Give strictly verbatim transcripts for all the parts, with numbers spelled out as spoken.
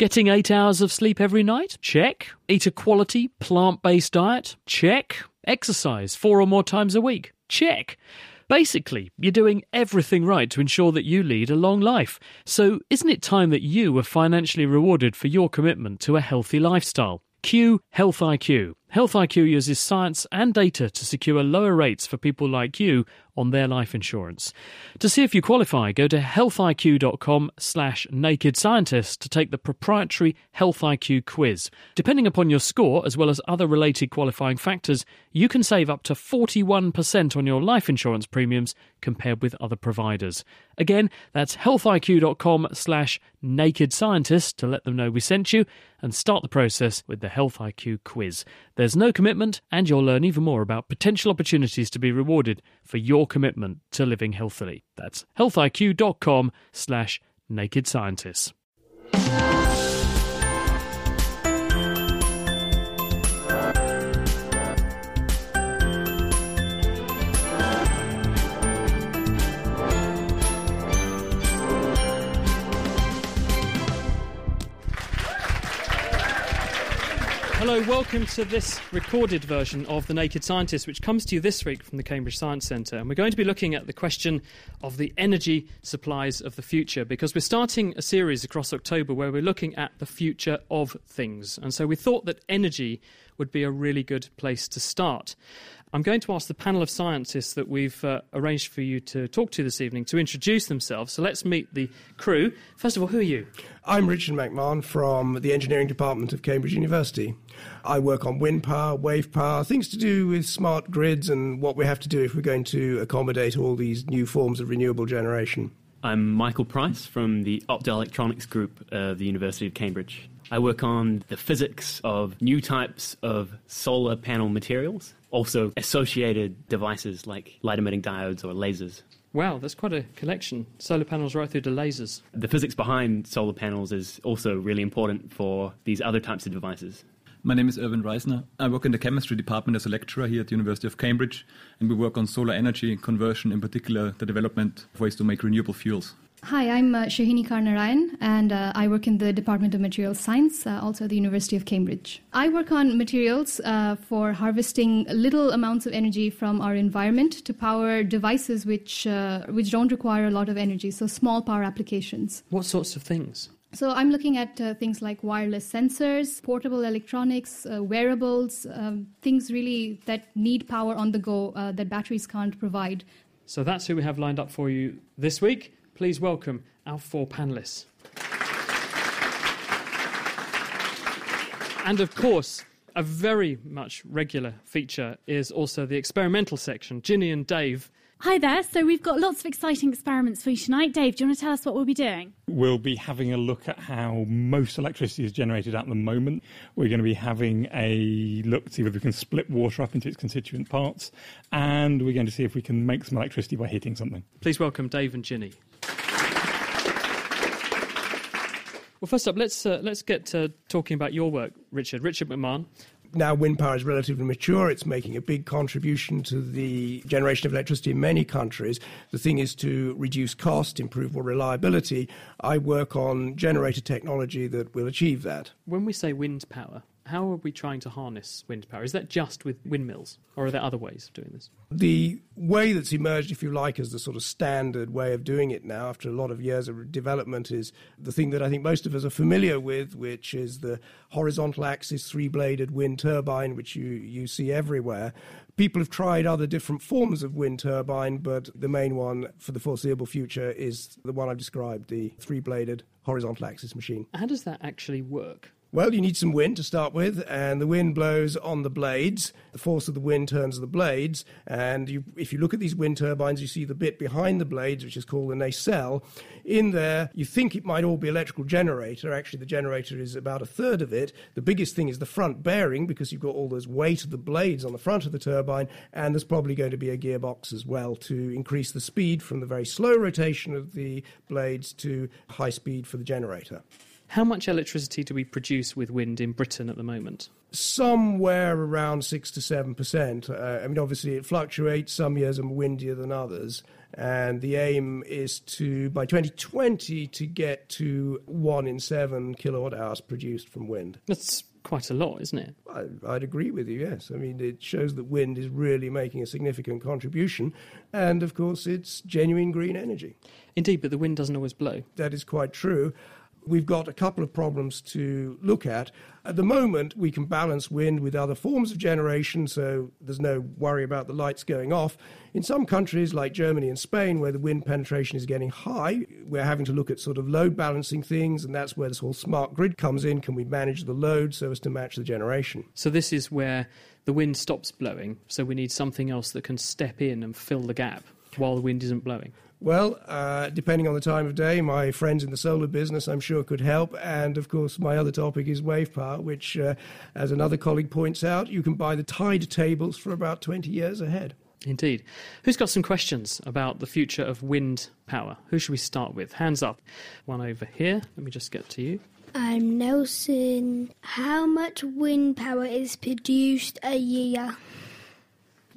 Getting eight hours of sleep every night? Check. Eat a quality, plant-based diet? Check. Exercise four or more times a week? Check. Basically, you're doing everything right to ensure that you lead a long life. So isn't it time that you were financially rewarded for your commitment to a healthy lifestyle? Cue Health I Q. Health I Q uses science and data to secure lower rates for people like you on their life insurance. To see if you qualify, go to health I Q dot com slash naked scientist to take the proprietary Health I Q quiz. Depending upon your score, as well as other related qualifying factors, you can save up to forty-one percent on your life insurance premiums compared with other providers. Again, that's health I Q dot com slash naked scientist to let them know we sent you and start the process with the Health I Q quiz. There's no commitment, and you'll learn even more about potential opportunities to be rewarded for your commitment to living healthily. That's health I Q dot com slash naked scientists. Hello, welcome to this recorded version of The Naked Scientist, which comes to you this week from the Cambridge Science Centre. And we're going to be looking at the question of the energy supplies of the future, because we're starting a series across October where we're looking at the future of things. And so we thought that energy would be a really good place to start. I'm going to ask the panel of scientists that we've uh, arranged for you to talk to this evening to introduce themselves. So let's meet the crew. First of all, who are you? I'm Richard McMahon from the Engineering Department of Cambridge University. I work on wind power, wave power, things to do with smart grids and what we have to do if we're going to accommodate all these new forms of renewable generation. I'm Michael Price from the Optoelectronics Group of the University of Cambridge. I work on the physics of new types of solar panel materials, also associated devices like light-emitting diodes or lasers. Wow, that's quite a collection. Solar panels right through to lasers. The physics behind solar panels is also really important for these other types of devices. My name is Erwin Reisner. I work in the chemistry department as a lecturer here at the University of Cambridge, and we work on solar energy conversion, in particular the development of ways to make renewable fuels. Hi, I'm uh, Sohini Kar-Narayan, and uh, I work in the Department of Materials Science, uh, also at the University of Cambridge. I work on materials uh, for harvesting little amounts of energy from our environment to power devices which uh, which don't require a lot of energy, so small power applications. What sorts of things? So I'm looking at uh, things like wireless sensors, portable electronics, uh, wearables, um, things really that need power on the go uh, that batteries can't provide. So that's who we have lined up for you this week. Please welcome our four panellists. And of course, a very much regular feature is also the experimental section. Ginny and Dave. Hi there. So we've got lots of exciting experiments for you tonight. Dave, do you want to tell us what we'll be doing? We'll be having a look at how most electricity is generated at the moment. We're going to be having a look to see if we can split water up into its constituent parts. And we're going to see if we can make some electricity by heating something. Please welcome Dave and Ginny. Well, first up, let's uh, let's get to talking about your work, Richard. Richard McMahon. Now wind power is relatively mature. It's making a big contribution to the generation of electricity in many countries. The thing is to reduce cost, improve reliability. I work on generator technology that will achieve that. When we say wind power, how are we trying to harness wind power? Is that just with windmills, or are there other ways of doing this? The way that's emerged, if you like, as the sort of standard way of doing it now, after a lot of years of development, is the thing that I think most of us are familiar with, which is the horizontal axis three-bladed wind turbine, which you, you see everywhere. People have tried other different forms of wind turbine, but the main one for the foreseeable future is the one I've described, the three-bladed horizontal axis machine. How does that actually work? Well, you need some wind to start with, and the wind blows on the blades. The force of the wind turns the blades, and you, if you look at these wind turbines, you see the bit behind the blades, which is called the nacelle. In there, you think it might all be electrical generator. Actually, the generator is about a third of it. The biggest thing is the front bearing, because you've got all those weight of the blades on the front of the turbine, and there's probably going to be a gearbox as well to increase the speed from the very slow rotation of the blades to high speed for the generator. How much electricity do we produce with wind in Britain at the moment? Somewhere around six to seven percent. Uh, I mean, obviously, it fluctuates. Some years are windier than others. And the aim is to, by twenty twenty, to get to one in seven kilowatt hours produced from wind. That's quite a lot, isn't it? I, I'd agree with you, yes. I mean, it shows that wind is really making a significant contribution, and of course it's genuine green energy. Indeed, but the wind doesn't always blow. That is quite true. We've got a couple of problems to look at. At the moment, we can balance wind with other forms of generation, so there's no worry about the lights going off. In some countries like Germany and Spain, where the wind penetration is getting high, we're having to look at sort of load balancing things, and that's where this whole smart grid comes in. Can we manage the load so as to match the generation? So this is where the wind stops blowing, so we need something else that can step in and fill the gap while the wind isn't blowing. Well, uh, depending on the time of day, my friends in the solar business, I'm sure, could help. And, of course, my other topic is wave power, which, uh, as another colleague points out, you can buy the tide tables for about twenty years ahead. Indeed. Who's got some questions about the future of wind power? Who should we start with? Hands up. One over here. Let me just get to you. I'm Nelson. How much wind power is produced a year?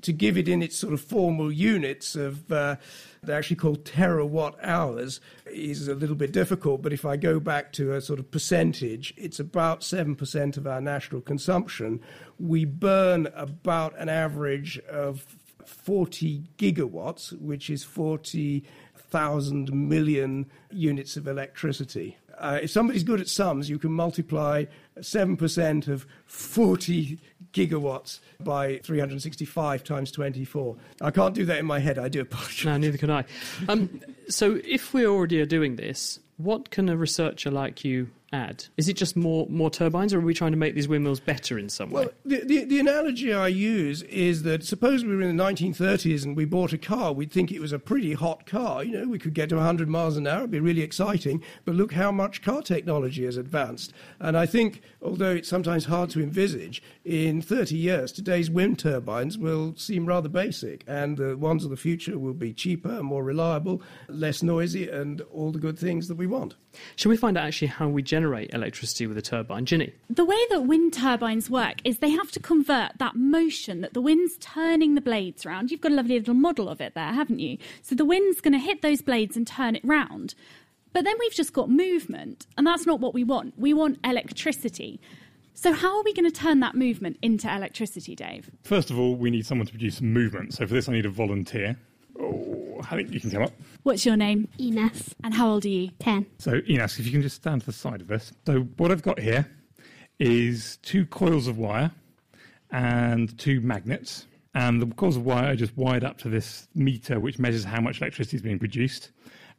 To give it in its sort of formal units of, uh, they're actually called terawatt hours, is a little bit difficult. But if I go back to a sort of percentage, it's about seven percent of our national consumption. We burn about an average of forty gigawatts, which is forty thousand million units of electricity. Uh, if somebody's good at sums, you can multiply seven percent of forty gigawatts by three hundred sixty-five times twenty-four. I can't do that in my head. I do apologize. No, neither can I. Um, so if we already are doing this, what can a researcher like you add? Is it just more more turbines, or are we trying to make these windmills better in some way? Well, the, the, the analogy I use is that suppose we were in the nineteen thirties and we bought a car. We'd think it was a pretty hot car. You know, we could get to one hundred miles an hour. It'd be really exciting. But look how much car technology has advanced. And I think, although it's sometimes hard to envisage, in thirty years, today's wind turbines will seem rather basic, and the ones of the future will be cheaper, more reliable, less noisy, and all the good things that we want. Shall we find out actually how we generate electricity with a turbine? Ginny? The way that wind turbines work is they have to convert that motion that the wind's turning the blades round. You've got a lovely little model of it there, haven't you? So the wind's going to hit those blades and turn it round. But then we've just got movement, and that's not what we want. We want electricity. So how are we going to turn that movement into electricity, Dave? First of all, we need someone to produce some movement. So for this, I need a volunteer. Oh, I think you can come up. What's your name? Enas. And how old are you? Ten. So, Enas, if you can just stand to the side of this. So what I've got here is two coils of wire and two magnets. And the coils of wire are just wired up to this meter, which measures how much electricity is being produced.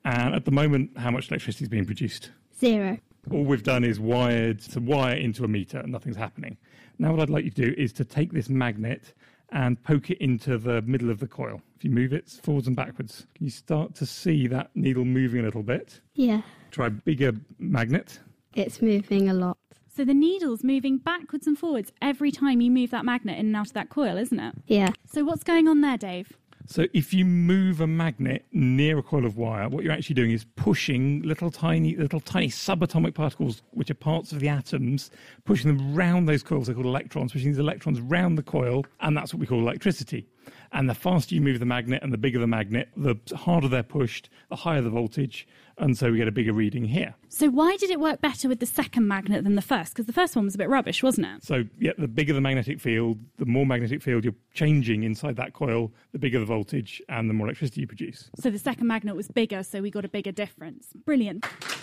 And at the moment, how much electricity is being produced? Zero. All we've done is wired some wire into a meter and nothing's happening. Now what I'd like you to do is to take this magnet and poke it into the middle of the coil. If you move it forwards and backwards, can you start to see that needle moving a little bit? Yeah. Try a bigger magnet. It's moving a lot. So the needle's moving backwards and forwards every time you move that magnet in and out of that coil, isn't it? Yeah. So what's going on there, Dave? So if you move a magnet near a coil of wire, what you're actually doing is pushing little tiny little tiny subatomic particles, which are parts of the atoms, pushing them round those coils. They're called electrons, pushing these electrons round the coil, and that's what we call electricity. And the faster you move the magnet and the bigger the magnet, the harder they're pushed, the higher the voltage, and so we get a bigger reading here. So why did it work better with the second magnet than the first? Because the first one was a bit rubbish, wasn't it? So, yeah, the bigger the magnetic field, the more magnetic field you're changing inside that coil, the bigger the voltage and the more electricity you produce. So the second magnet was bigger, so we got a bigger difference. Brilliant. So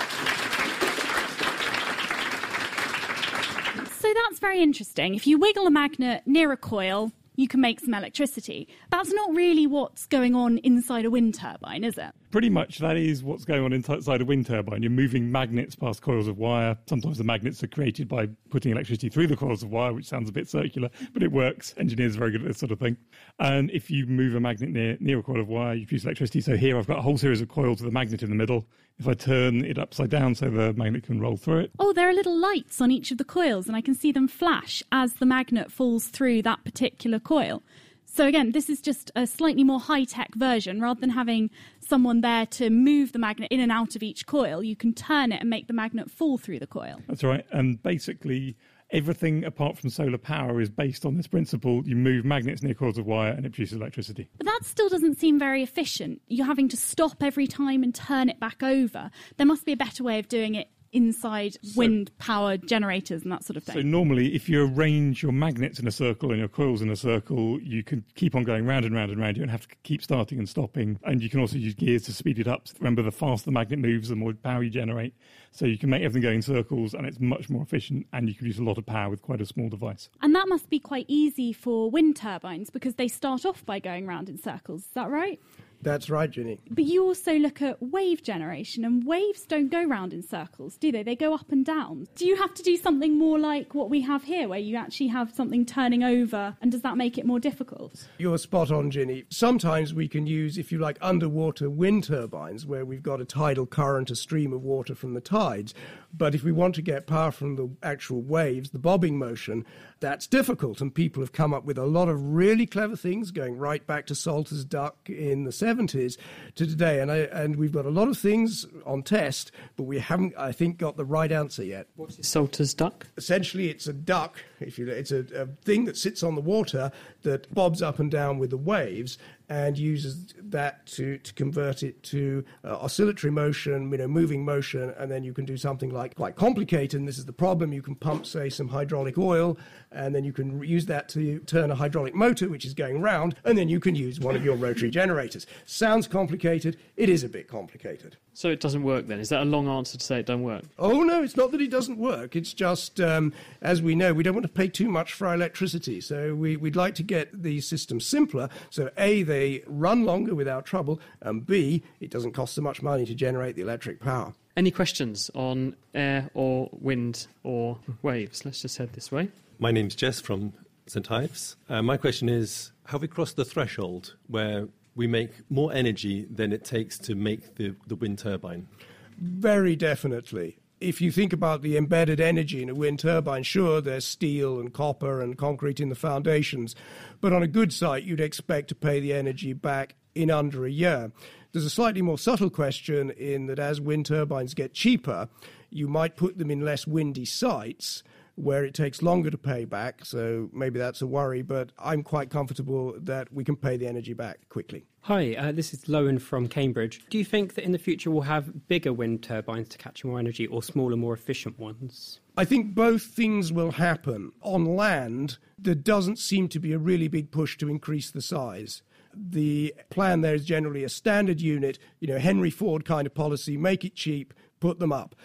that's very interesting. If you wiggle a magnet near a coil, you can make some electricity. That's not really what's going on inside a wind turbine, is it? Pretty much that is what's going on inside a wind turbine. You're moving magnets past coils of wire. Sometimes the magnets are created by putting electricity through the coils of wire, which sounds a bit circular, but it works. Engineers are very good at this sort of thing. And if you move a magnet near, near a coil of wire, you produce electricity. So here I've got a whole series of coils with a magnet in the middle. If I turn it upside down so the magnet can roll through it. Oh, there are little lights on each of the coils, and I can see them flash as the magnet falls through that particular coil. So again, this is just a slightly more high-tech version. Rather than having someone there to move the magnet in and out of each coil, you can turn it and make the magnet fall through the coil. That's right. And basically, everything apart from solar power is based on this principle. You move magnets near coils of wire and it produces electricity. But that still doesn't seem very efficient. You're having to stop every time and turn it back over. There must be a better way of doing it inside wind power generators and that sort of thing. So normally, if you arrange your magnets in a circle and your coils in a circle, you can keep on going round and round and round. You don't have to keep starting and stopping. And you can also use gears to speed it up. Remember, the faster the magnet moves, the more power you generate. So you can make everything go in circles, and it's much more efficient, and you can use a lot of power with quite a small device. And that must be quite easy for wind turbines, because they start off by going round in circles. Is that right? That's right, Ginny. But you also look at wave generation, and waves don't go round in circles, do they? They go up and down. Do you have to do something more like what we have here, where you actually have something turning over, and does that make it more difficult? You're spot on, Ginny. Sometimes we can use, if you like, underwater wind turbines, where we've got a tidal current, a stream of water from the tides. But if we want to get power from the actual waves, the bobbing motion, that's difficult. And people have come up with a lot of really clever things, going right back to Salter's Duck in the seventies to today. And, I, and we've got a lot of things on test, but we haven't, I think, got the right answer yet. What's it? Salter's Duck? Essentially, it's a duck. If you, it's a, a thing that sits on the water that bobs up and down with the waves, and uses that to, to convert it to uh, oscillatory motion, you know, moving motion, and then you can do something like quite complicated, and this is the problem, you can pump, say, some hydraulic oil, and then you can use that to turn a hydraulic motor, which is going round, and then you can use one of your rotary generators. Sounds complicated. It is a bit complicated. So it doesn't work then? Is that a long answer to say it don't work? Oh, no, it's not that it doesn't work. It's just, um, as we know, we don't want to pay too much for our electricity, so we, we'd like to get the system simpler, so A, they They run longer without trouble, and B, it doesn't cost so much money to generate the electric power. Any questions on air or wind or waves? Let's just head this way. My name's Jess from Saint Ives. Uh, my question is, have we crossed the threshold where we make more energy than it takes to make the, the wind turbine? Very definitely. If you think about the embedded energy in a wind turbine, sure, there's steel and copper and concrete in the foundations, but on a good site, you'd expect to pay the energy back in under a year. There's a slightly more subtle question in that as wind turbines get cheaper, you might put them in less windy sites where it takes longer to pay back, so maybe that's a worry, but I'm quite comfortable that we can pay the energy back quickly. Hi, uh, this is Lowen from Cambridge. Do you think that in the future we'll have bigger wind turbines to capture more energy or smaller, more efficient ones? I think both things will happen. On land, there doesn't seem to be a really big push to increase the size. The plan there is generally a standard unit, you know, Henry Ford kind of policy, make it cheap, put them up.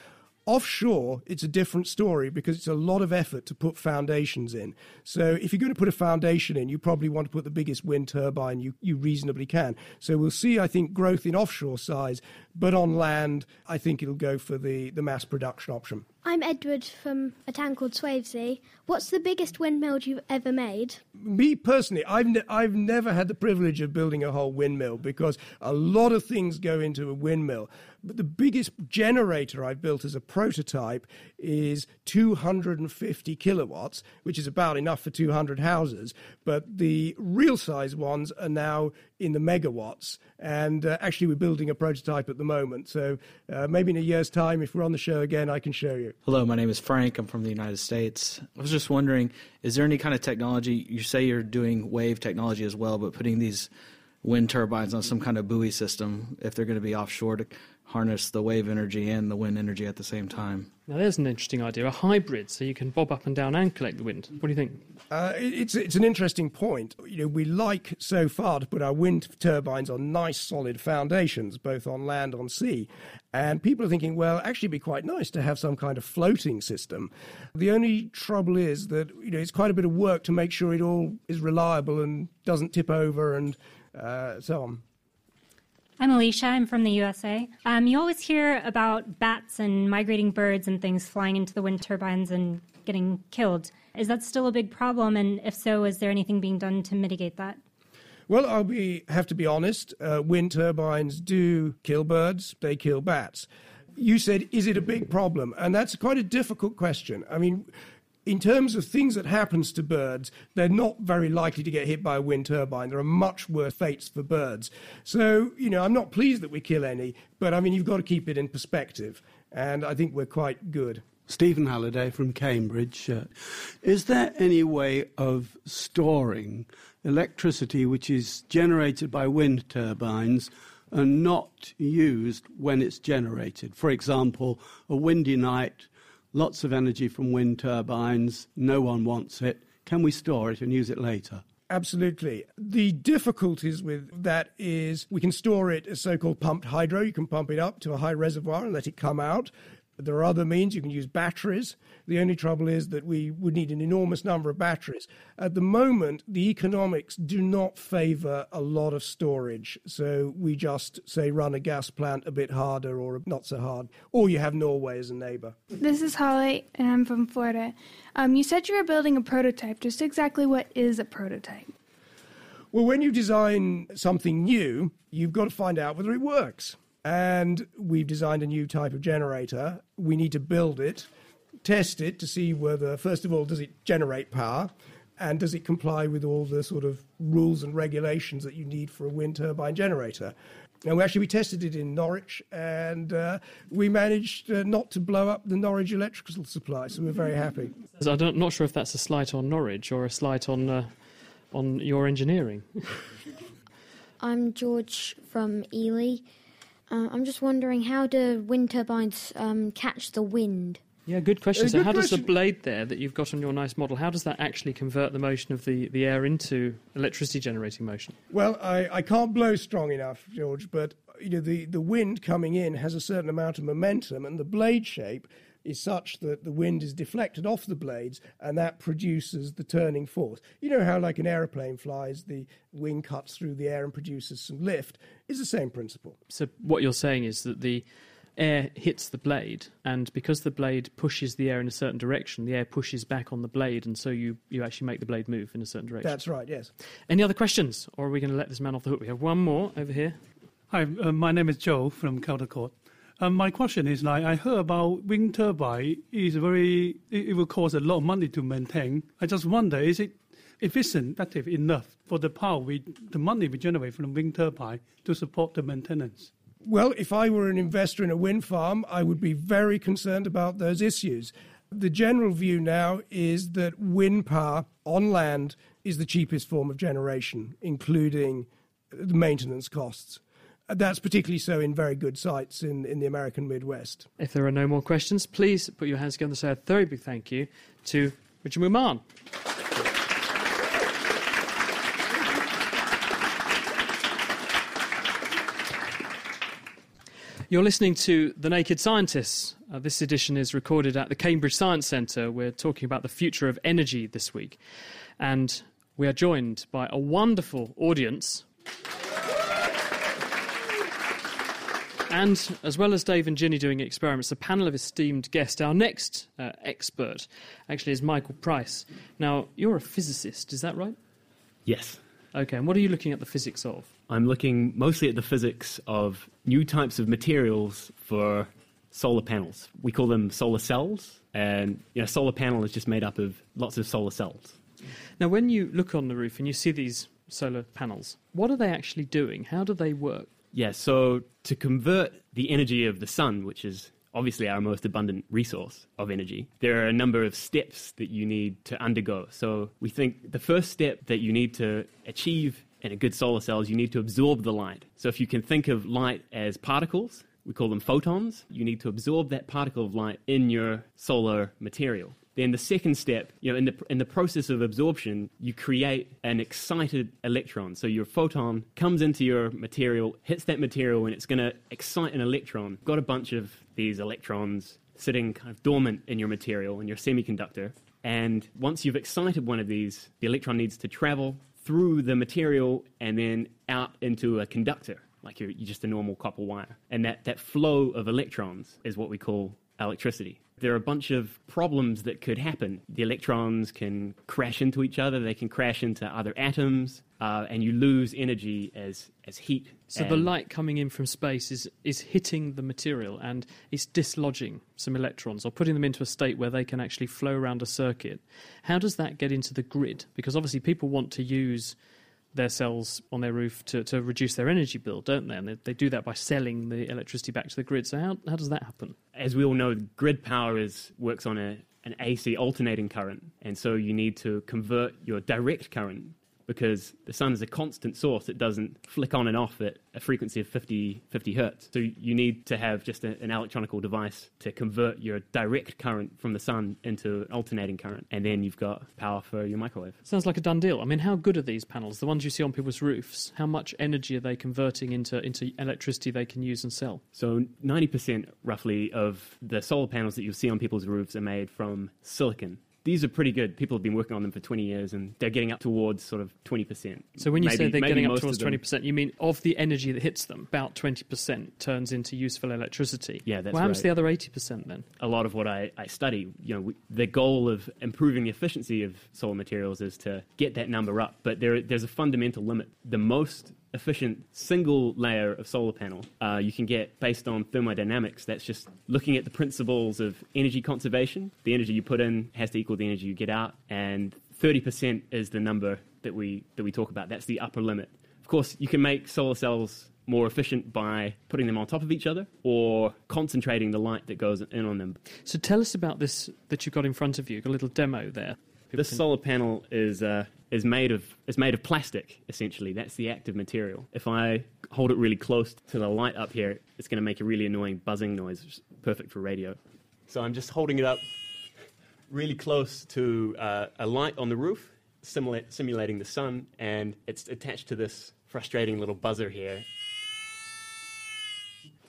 Offshore, it's a different story because it's a lot of effort to put foundations in. So if you're going to put a foundation in, you probably want to put the biggest wind turbine you, you reasonably can. So we'll see, I think, growth in offshore size, but on land, I think it'll go for the, the mass production option. I'm Edward from a town called Swavesey. What's the biggest windmill you've ever made? Me personally, I've, ne- I've never had the privilege of building a whole windmill because a lot of things go into a windmill. But the biggest generator I've built as a prototype is two hundred fifty kilowatts, which is about enough for two hundred houses. But the real size ones are now in the megawatts. And uh, actually, we're building a prototype at the moment. So uh, maybe in a year's time, if we're on the show again, I can show you. Hello, my name is Frank. I'm from the United States. I was just wondering, is there any kind of technology? You say you're doing wave technology as well, but putting these wind turbines on some kind of buoy system, if they're going to be offshore, to harness the wave energy and the wind energy at the same time. Now, there's an interesting idea, a hybrid, so you can bob up and down and collect the wind. What do you think? Uh, it's it's an interesting point. You know, we like so far to put our wind turbines on nice solid foundations, both on land and on sea. And people are thinking, well, actually it'd be quite nice to have some kind of floating system. The only trouble is that, you know, it's quite a bit of work to make sure it all is reliable and doesn't tip over and uh, so on. I'm Alicia. I'm from the U S A. Um, you always hear about bats and migrating birds and things flying into the wind turbines and getting killed. Is that still a big problem? And if so, is there anything being done to mitigate that? Well, I'll be, have to be honest. Uh, wind turbines do kill birds. They kill bats. You said, is it a big problem? And that's quite a difficult question. I mean, in terms of things that happens to birds, they're not very likely to get hit by a wind turbine. There are much worse fates for birds. So, you know, I'm not pleased that we kill any, but, I mean, you've got to keep it in perspective. And I think we're quite good. Stephen Halliday from Cambridge. Uh, is there any way of storing electricity which is generated by wind turbines and not used when it's generated? For example, a windy night, lots of energy from wind turbines, no one wants it. Can we store it and use it later? Absolutely. The difficulties with that is we can store it as so-called pumped hydro. You can pump it up to a high reservoir and let it come out. There are other means. You can use batteries. The only trouble is that we would need an enormous number of batteries. At the moment, the economics do not favour a lot of storage. So we just, say, run a gas plant a bit harder or not so hard. Or you have Norway as a neighbour. This is Holly, and I'm from Florida. Um, you said you were building a prototype. Just exactly what is a prototype? Well, when you design something new, you've got to find out whether it works. And we've designed a new type of generator. We need to build it, test it to see whether, first of all, does it generate power and does it comply with all the sort of rules and regulations that you need for a wind turbine generator. Now, actually, we tested it in Norwich and uh, we managed uh, not to blow up the Norwich electrical supply, so we're very happy. So I'm not sure if that's a slight on Norwich or a slight on, uh, on your engineering. I'm George from Ely. Uh, I'm just wondering, how do wind turbines um, catch the wind? Yeah, good question. Uh, so good how question. Does the blade there that you've got on your nice model, how does that actually convert the motion of the, the air into electricity-generating motion? Well, I, I can't blow strong enough, George, but you know the, the wind coming in has a certain amount of momentum, and the blade shape is such that the wind is deflected off the blades and that produces the turning force. You know how, like an aeroplane flies, the wing cuts through the air and produces some lift? It's the same principle. So what you're saying is that the air hits the blade, and because the blade pushes the air in a certain direction, the air pushes back on the blade, and so you, you actually make the blade move in a certain direction. That's right, yes. Any other questions? Or are we going to let this man off the hook? We have one more over here. Hi, uh, my name is Joe from Calder Court. Um, my question is, like, I heard about wind turbine is very, it, it will cost a lot of money to maintain. I just wonder, is it efficient, effective enough for the power, we, the money we generate from wind turbine to support the maintenance? Well, if I were an investor in a wind farm, I would be very concerned about those issues. The general view now is that wind power on land is the cheapest form of generation, including the maintenance costs. That's particularly so in very good sites in, in the American Midwest. If there are no more questions, please put your hands together and say a very big thank you to Richard McMahon. You're listening to The Naked Scientists. Uh, this edition is recorded at the Cambridge Science Centre. We're talking about the future of energy this week. And we are joined by a wonderful audience. And as well as Dave and Ginny doing experiments, a panel of esteemed guests, our next uh, expert actually is Michael Price. Now, you're a physicist, is that right? Yes. OK, and what are you looking at the physics of? I'm looking mostly at the physics of new types of materials for solar panels. We call them solar cells, and you know, a solar panel is just made up of lots of solar cells. Now, when you look on the roof and you see these solar panels, what are they actually doing? How do they work? Yeah, so to convert the energy of the sun, which is obviously our most abundant resource of energy, there are a number of steps that you need to undergo. So we think the first step that you need to achieve in a good solar cell is you need to absorb the light. So if you can think of light as particles, we call them photons. You need to absorb that particle of light in your solar material. Then the second step, you know, in the in the process of absorption, you create an excited electron. So your photon comes into your material, hits that material, and it's going to excite an electron. Got a bunch of these electrons sitting kind of dormant in your material, in your semiconductor. And once you've excited one of these, the electron needs to travel through the material and then out into a conductor, like you're, you're just a normal copper wire. And that, that flow of electrons is what we call electricity. There are a bunch of problems that could happen. The electrons can crash into each other, they can crash into other atoms, uh, and you lose energy as, as heat. So and the light coming in from space is, is hitting the material and it's dislodging some electrons or putting them into a state where they can actually flow around a circuit. How does that get into the grid? Because obviously people want to use their cells on their roof to, to reduce their energy bill, don't they? And they, they do that by selling the electricity back to the grid. So how, how does that happen? As we all know, grid power is works on a, an A C alternating current. And so you need to convert your direct current because the sun is a constant source. It doesn't flick on and off at a frequency of fifty hertz. So you need to have just a, an electronical device to convert your direct current from the sun into an alternating current. And then you've got power for your microwave. Sounds like a done deal. I mean, how good are these panels? The ones you see on people's roofs, how much energy are they converting into, into electricity they can use and sell? So ninety percent roughly of the solar panels that you'll see on people's roofs are made from silicon. These are pretty good. People have been working on them for twenty years and they're getting up towards sort of twenty percent. So when you maybe, say they're getting up towards twenty percent, you mean of the energy that hits them, about twenty percent turns into useful electricity. Yeah, that's well, right. What happens to the other eighty percent then? A lot of what I, I study, you know, we, the goal of improving the efficiency of solar materials is to get that number up. But there, there's a fundamental limit. The most efficient single layer of solar panel uh, you can get based on thermodynamics. That's just looking at the principles of energy conservation. The energy you put in has to equal the energy you get out, and thirty percent is the number that we that we talk about. That's the upper limit. Of course, you can make solar cells more efficient by putting them on top of each other or concentrating the light that goes in on them. So tell us about this that you've got in front of you, a little demo there. People this can... solar panel is uh, is made of is made of plastic, essentially. That's the active material. If I hold it really close to the light up here, it's going to make a really annoying buzzing noise, which is perfect for radio. So I'm just holding it up really close to uh, a light on the roof, simula- simulating the sun, and it's attached to this frustrating little buzzer here.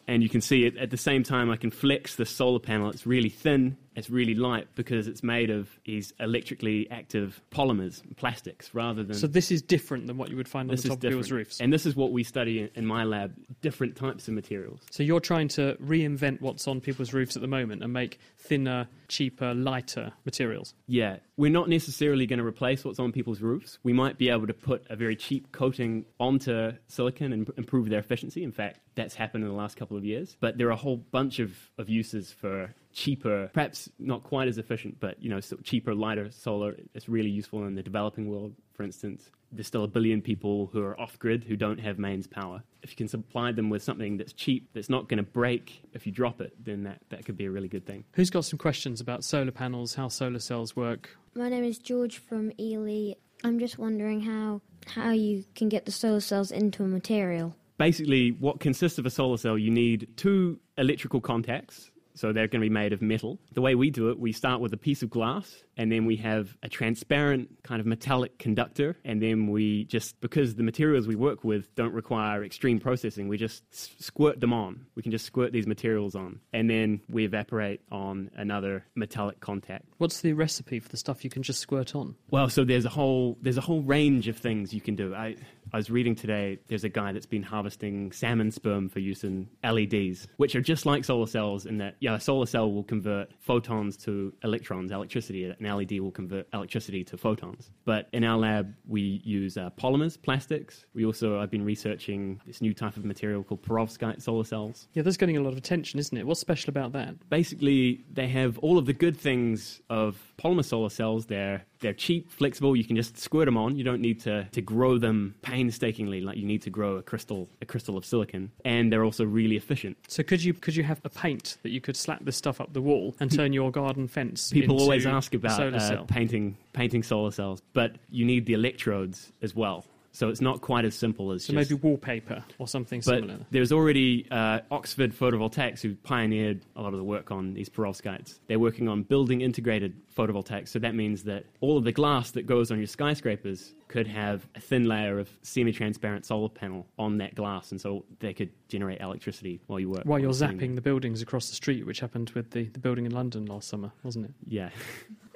And you can see it at the same time I can flex the solar panel. It's really thin, it's really light because it's made of these electrically active polymers, plastics, rather than... So this is different than what you would find on the top of people's roofs. And this is what we study in my lab, different types of materials. So you're trying to reinvent what's on people's roofs at the moment and make thinner, cheaper, lighter materials. Yeah, we're not necessarily going to replace what's on people's roofs. We might be able to put a very cheap coating onto silicon and improve their efficiency. In fact, that's happened in the last couple of years, but there are a whole bunch of, of uses for cheaper, perhaps not quite as efficient, but you know, so cheaper, lighter solar. It's really useful in the developing world, for instance. There's still a billion people who are off-grid who don't have mains power. If you can supply them with something that's cheap, that's not going to break if you drop it, then that, that could be a really good thing. Who's got some questions about solar panels, how solar cells work? My name is George from Ely. I'm just wondering how how you can get the solar cells into a material. Basically, what consists of a solar cell, you need two electrical contacts, so they're going to be made of metal. The way we do it, we start with a piece of glass, and then we have a transparent kind of metallic conductor, and then we just, because the materials we work with don't require extreme processing, we just s- squirt them on. We can just squirt these materials on, and then we evaporate on another metallic contact. What's the recipe for the stuff you can just squirt on? Well, so there's a whole there's a whole range of things you can do. I... I was reading today, there's a guy that's been harvesting salmon sperm for use in L E Ds, which are just like solar cells in that, yeah, a solar cell will convert photons to electrons, electricity. An L E D will convert electricity to photons. But in our lab, we use uh, polymers, plastics. We also, I've been researching this new type of material called perovskite solar cells. Yeah, that's getting a lot of attention, isn't it? What's special about that? Basically, they have all of the good things of polymer solar cells. They're, they're cheap, flexible. You can just squirt them on. You don't need to, to grow them painfully. Painstakingly, like you need to grow a crystal, a crystal of silicon, and they're also really efficient. So could you could you have a paint that you could slap this stuff up the wall and turn your garden fence? People into always ask about uh, painting painting solar cells, but you need the electrodes as well. So it's not quite as simple as so just... So maybe wallpaper or something but similar. But there's already uh, Oxford Photovoltaics, who pioneered a lot of the work on these perovskites. They're working on building integrated photovoltaics. So that means that all of the glass that goes on your skyscrapers could have a thin layer of semi-transparent solar panel on that glass. And so they could generate electricity while you work. While you're zapping thing. the buildings across the street, which happened with the, the building in London last summer, wasn't it? Yeah.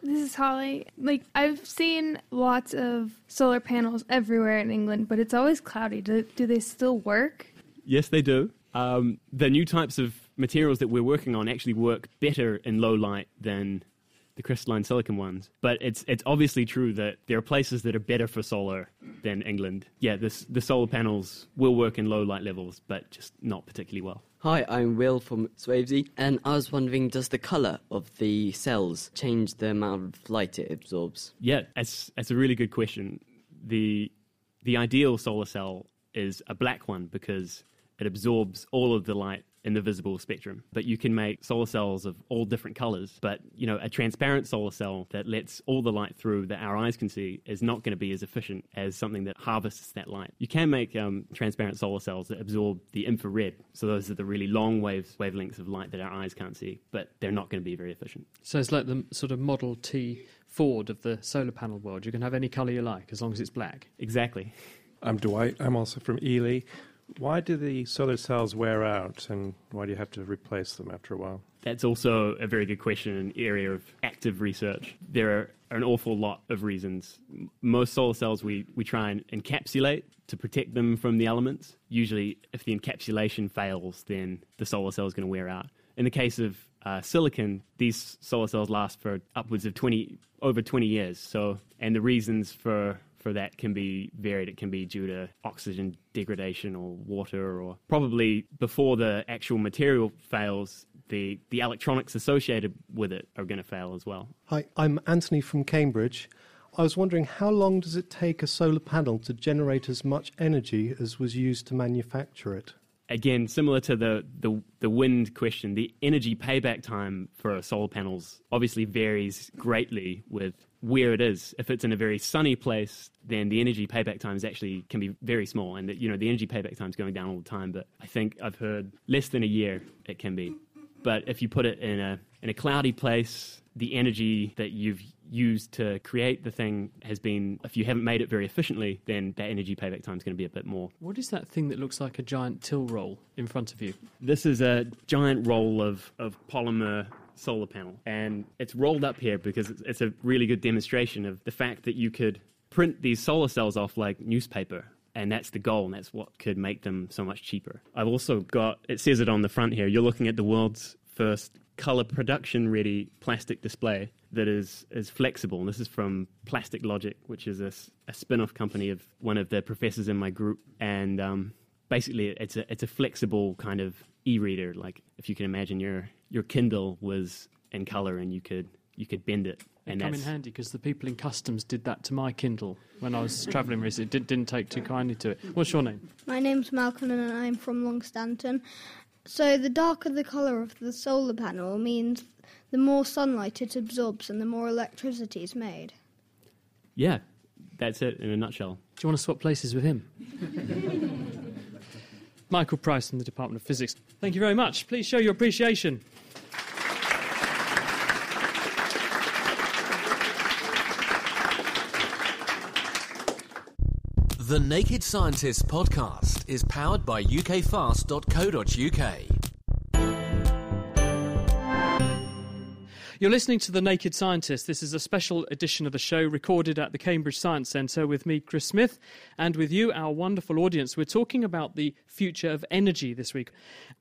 This is Holly. Like, I've seen lots of solar panels everywhere in England, but it's always cloudy. Do, do they still work? Yes, they do. Um, the new types of materials that we're working on actually work better in low light than the crystalline silicon ones. But it's it's obviously true that there are places that are better for solar than England. Yeah, this, the solar panels will work in low light levels, but just not particularly well. Hi, I'm Will from Swavesey, and I was wondering, does the colour of the cells change the amount of light it absorbs? Yeah, that's, that's a really good question. The the ideal solar cell is a black one because it absorbs all of the light in the visible spectrum. But you can make solar cells of all different colours, but, you know, a transparent solar cell that lets all the light through that our eyes can see is not going to be as efficient as something that harvests that light. You can make um, transparent solar cells that absorb the infrared, so those are the really long waves, wavelengths of light that our eyes can't see, but they're not going to be very efficient. So it's like the sort of Model T Ford of the solar panel world. You can have any colour you like, as long as it's black. Exactly. I'm Dwight. I'm also from Ely. Why do the solar cells wear out, and why do you have to replace them after a while? That's also a very good question, an area of active research. There are an awful lot of reasons. Most solar cells we, we try and encapsulate to protect them from the elements. Usually, if the encapsulation fails, then the solar cell is going to wear out. In the case of uh, silicon, these solar cells last for upwards of twenty, over twenty years. So, and the reasons for... for that can be varied. It can be due to oxygen degradation or water, or probably before the actual material fails, the, the electronics associated with it are going to fail as well. Hi, I'm Anthony from Cambridge. I was wondering, how long does it take a solar panel to generate as much energy as was used to manufacture it? Again, similar to the, the, the wind question, the energy payback time for solar panels obviously varies greatly with where it is. If it's in a very sunny place, then the energy payback times actually can be very small, and that, you know, the energy payback time is going down all the time. But I think I've heard less than a year it can be. But if you put it in a in a cloudy place, the energy that you've used to create the thing has been, if you haven't made it very efficiently, then that energy payback time is going to be a bit more. What is that thing that looks like a giant till roll in front of you? This is a giant roll of of polymer solar panel, and it's rolled up here because it's a really good demonstration of the fact that you could print these solar cells off like newspaper, and that's the goal, and that's what could make them so much cheaper. I've also got, it says it on the front here, you're looking at the world's first color production ready plastic display that is is flexible, and this is from Plastic Logic, which is a, a spin-off company of one of the professors in my group. And um basically it's a it's a flexible kind of e-reader, like if you can imagine your your Kindle was in color and you could you could bend it. And it come in handy because the people in customs did that to my Kindle when I was travelling recently. It didn't take too kindly to it. What's your name? My name's Malcolm and I'm from Longstanton. So the darker the colour of the solar panel means the more sunlight it absorbs and the more electricity is made. Yeah, that's it in a nutshell. Do you want to swap places with him? Michael Price from the Department of Physics. Thank you very much. Please show your appreciation. The Naked Scientist podcast is powered by u k fast dot co dot u k. You're listening to The Naked Scientist. This is a special edition of the show recorded at the Cambridge Science Centre with me, Chris Smith, and with you, our wonderful audience. We're talking about the future of energy this week.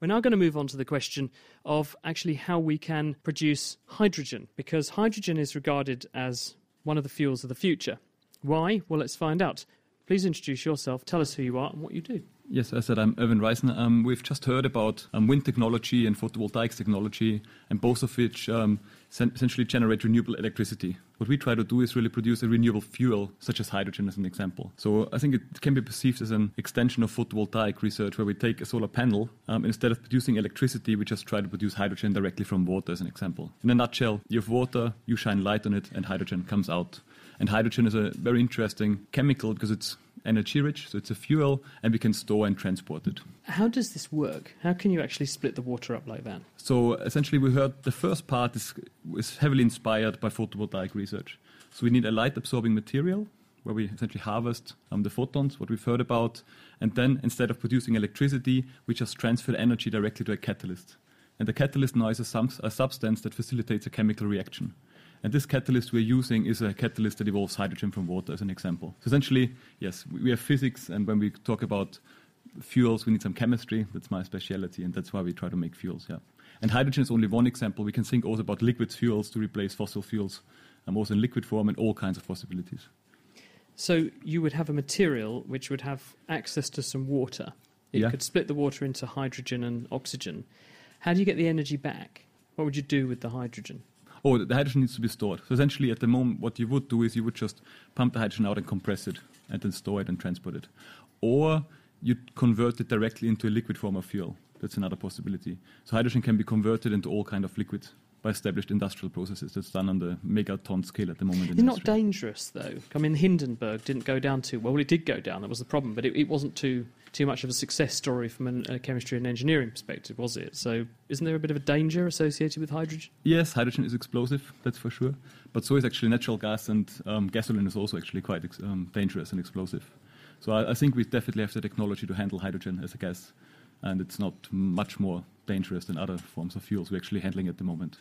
We're now going to move on to the question of actually how we can produce hydrogen, because hydrogen is regarded as one of the fuels of the future. Why? Well, let's find out. Please introduce yourself, tell us who you are and what you do. Yes, as I said, I'm Erwin Reisner. Um, we've just heard about um, wind technology and photovoltaics technology, and both of which um, sen- essentially generate renewable electricity. What we try to do is really produce a renewable fuel, such as hydrogen as an example. So I think it can be perceived as an extension of photovoltaic research, where we take a solar panel, um, instead of producing electricity, we just try to produce hydrogen directly from water as an example. In a nutshell, you have water, you shine light on it, and hydrogen comes out. And hydrogen is a very interesting chemical because it's energy-rich, so it's a fuel, and we can store and transport it. How does this work? How can you actually split the water up like that? So essentially we heard the first part is, is heavily inspired by photovoltaic research. So we need a light-absorbing material where we essentially harvest um, the photons, what we've heard about, and then instead of producing electricity, we just transfer energy directly to a catalyst. And the catalyst now is a, sum- a substance that facilitates a chemical reaction. And this catalyst we're using is a catalyst that evolves hydrogen from water, as an example. So essentially, yes, we have physics, and when we talk about fuels, we need some chemistry. That's my speciality, and that's why we try to make fuels, yeah. And hydrogen is only one example. We can think also about liquid fuels to replace fossil fuels, um, also in liquid form and all kinds of possibilities. So you would have a material which would have access to some water. It yeah. could split the water into hydrogen and oxygen. How do you get the energy back? What would you do with the hydrogen? Oh, the hydrogen needs to be stored. So essentially at the moment what you would do is you would just pump the hydrogen out and compress it and then store it and transport it. Or you convert it directly into a liquid form of fuel. That's another possibility. So hydrogen can be converted into all kind of liquids by established industrial processes. That's done on the megaton scale at the moment. It's not dangerous, though. I mean, Hindenburg didn't go down too well. Well, it did go down. That was the problem. But it, it wasn't too too much of a success story from an, a chemistry and engineering perspective, was it? So isn't there a bit of a danger associated with hydrogen? Yes, hydrogen is explosive, that's for sure. But so is actually natural gas, and um, gasoline is also actually quite ex- um, dangerous and explosive. So I, I think we definitely have the technology to handle hydrogen as a gas, and it's not much more dangerous than other forms of fuels we're actually handling at the moment.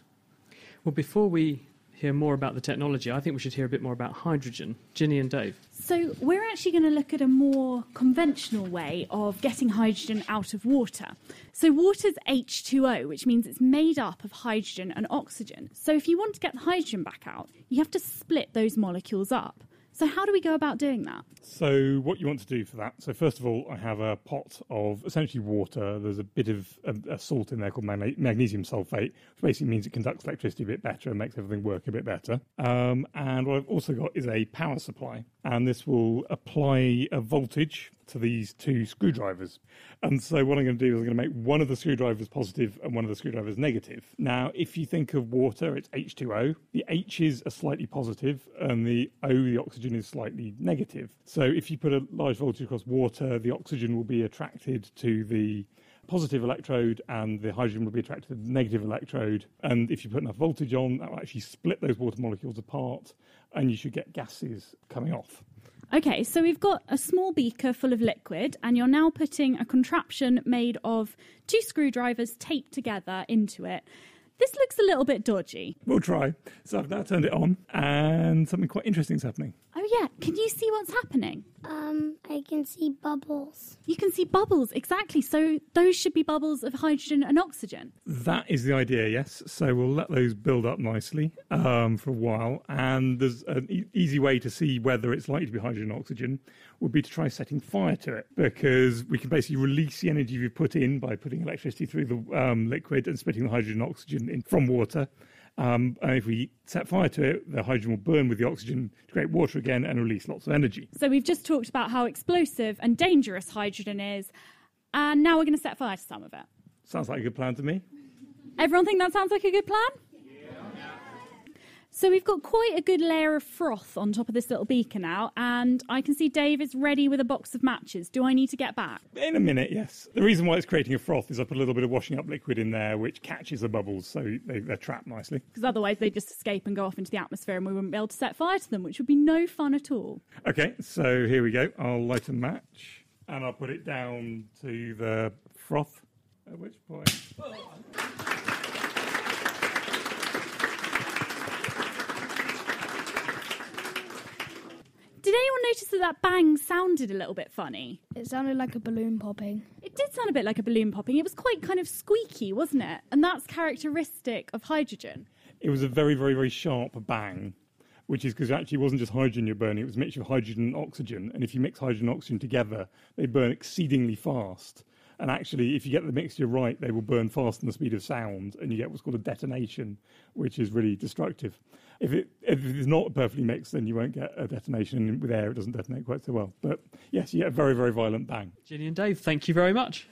Well, before we hear more about the technology, I think we should hear a bit more about hydrogen. Ginny and Dave. So we're actually going to look at a more conventional way of getting hydrogen out of water. So water's H two O, which means it's made up of hydrogen and oxygen. So if you want to get the hydrogen back out, you have to split those molecules up. So how do we go about doing that? So what you want to do for that, so first of all, I have a pot of essentially water. There's a bit of a, a salt in there called magnesium sulfate, which basically means it conducts electricity a bit better and makes everything work a bit better. Um, and what I've also got is a power supply, and this will apply a voltage to these two screwdrivers. And so what I'm going to do is I'm going to make one of the screwdrivers positive and one of the screwdrivers negative. Now, if you think of water, it's H two O. The H's are slightly positive and the O, the oxygen, is slightly negative. So if you put a large voltage across water, the oxygen will be attracted to the positive electrode and the hydrogen will be attracted to the negative electrode. And if you put enough voltage on, that will actually split those water molecules apart and you should get gases coming off. Okay, so we've got a small beaker full of liquid and you're now putting a contraption made of two screwdrivers taped together into it. This looks a little bit dodgy. We'll try. So I've now turned it on and something quite interesting is happening. Oh yeah, can you see what's happening? Um, I can see bubbles. You can see bubbles, exactly. So those should be bubbles of hydrogen and oxygen. That is the idea, yes. So we'll let those build up nicely um, for a while. And there's an e- easy way to see whether it's likely to be hydrogen or oxygen would be to try setting fire to it, because we can basically release the energy we put in by putting electricity through the um, liquid and splitting the hydrogen and oxygen in from water. Um, and if we set fire to it, the hydrogen will burn with the oxygen to create water again and release lots of energy. So we've just talked about how explosive and dangerous hydrogen is, and now we're going to set fire to some of it. Sounds like a good plan to me. Everyone think that sounds like a good plan? Yeah. So we've got quite a good layer of froth on top of this little beaker now, and I can see Dave is ready with a box of matches. Do I need to get back? In a minute, yes. The reason why it's creating a froth is I put a little bit of washing up liquid in there, which catches the bubbles, so they, they're trapped nicely. Because otherwise they just escape and go off into the atmosphere and we wouldn't be able to set fire to them, which would be no fun at all. Okay, so here we go. I'll light a match, and I'll put it down to the froth, at which point... Did anyone notice that that bang sounded a little bit funny? It sounded like a balloon popping. It did sound a bit like a balloon popping. It was quite kind of squeaky, wasn't it? And that's characteristic of hydrogen. It was a very, very, very sharp bang, which is because actually it wasn't just hydrogen you're burning, it was a mixture of hydrogen and oxygen. And if you mix hydrogen and oxygen together, they burn exceedingly fast. And actually, if you get the mixture right, they will burn faster than the speed of sound, and you get what's called a detonation, which is really destructive. If it if it's not perfectly mixed, then you won't get a detonation, and with air it doesn't detonate quite so well. But yes, you get a very, very violent bang. Ginny and Dave, thank you very much.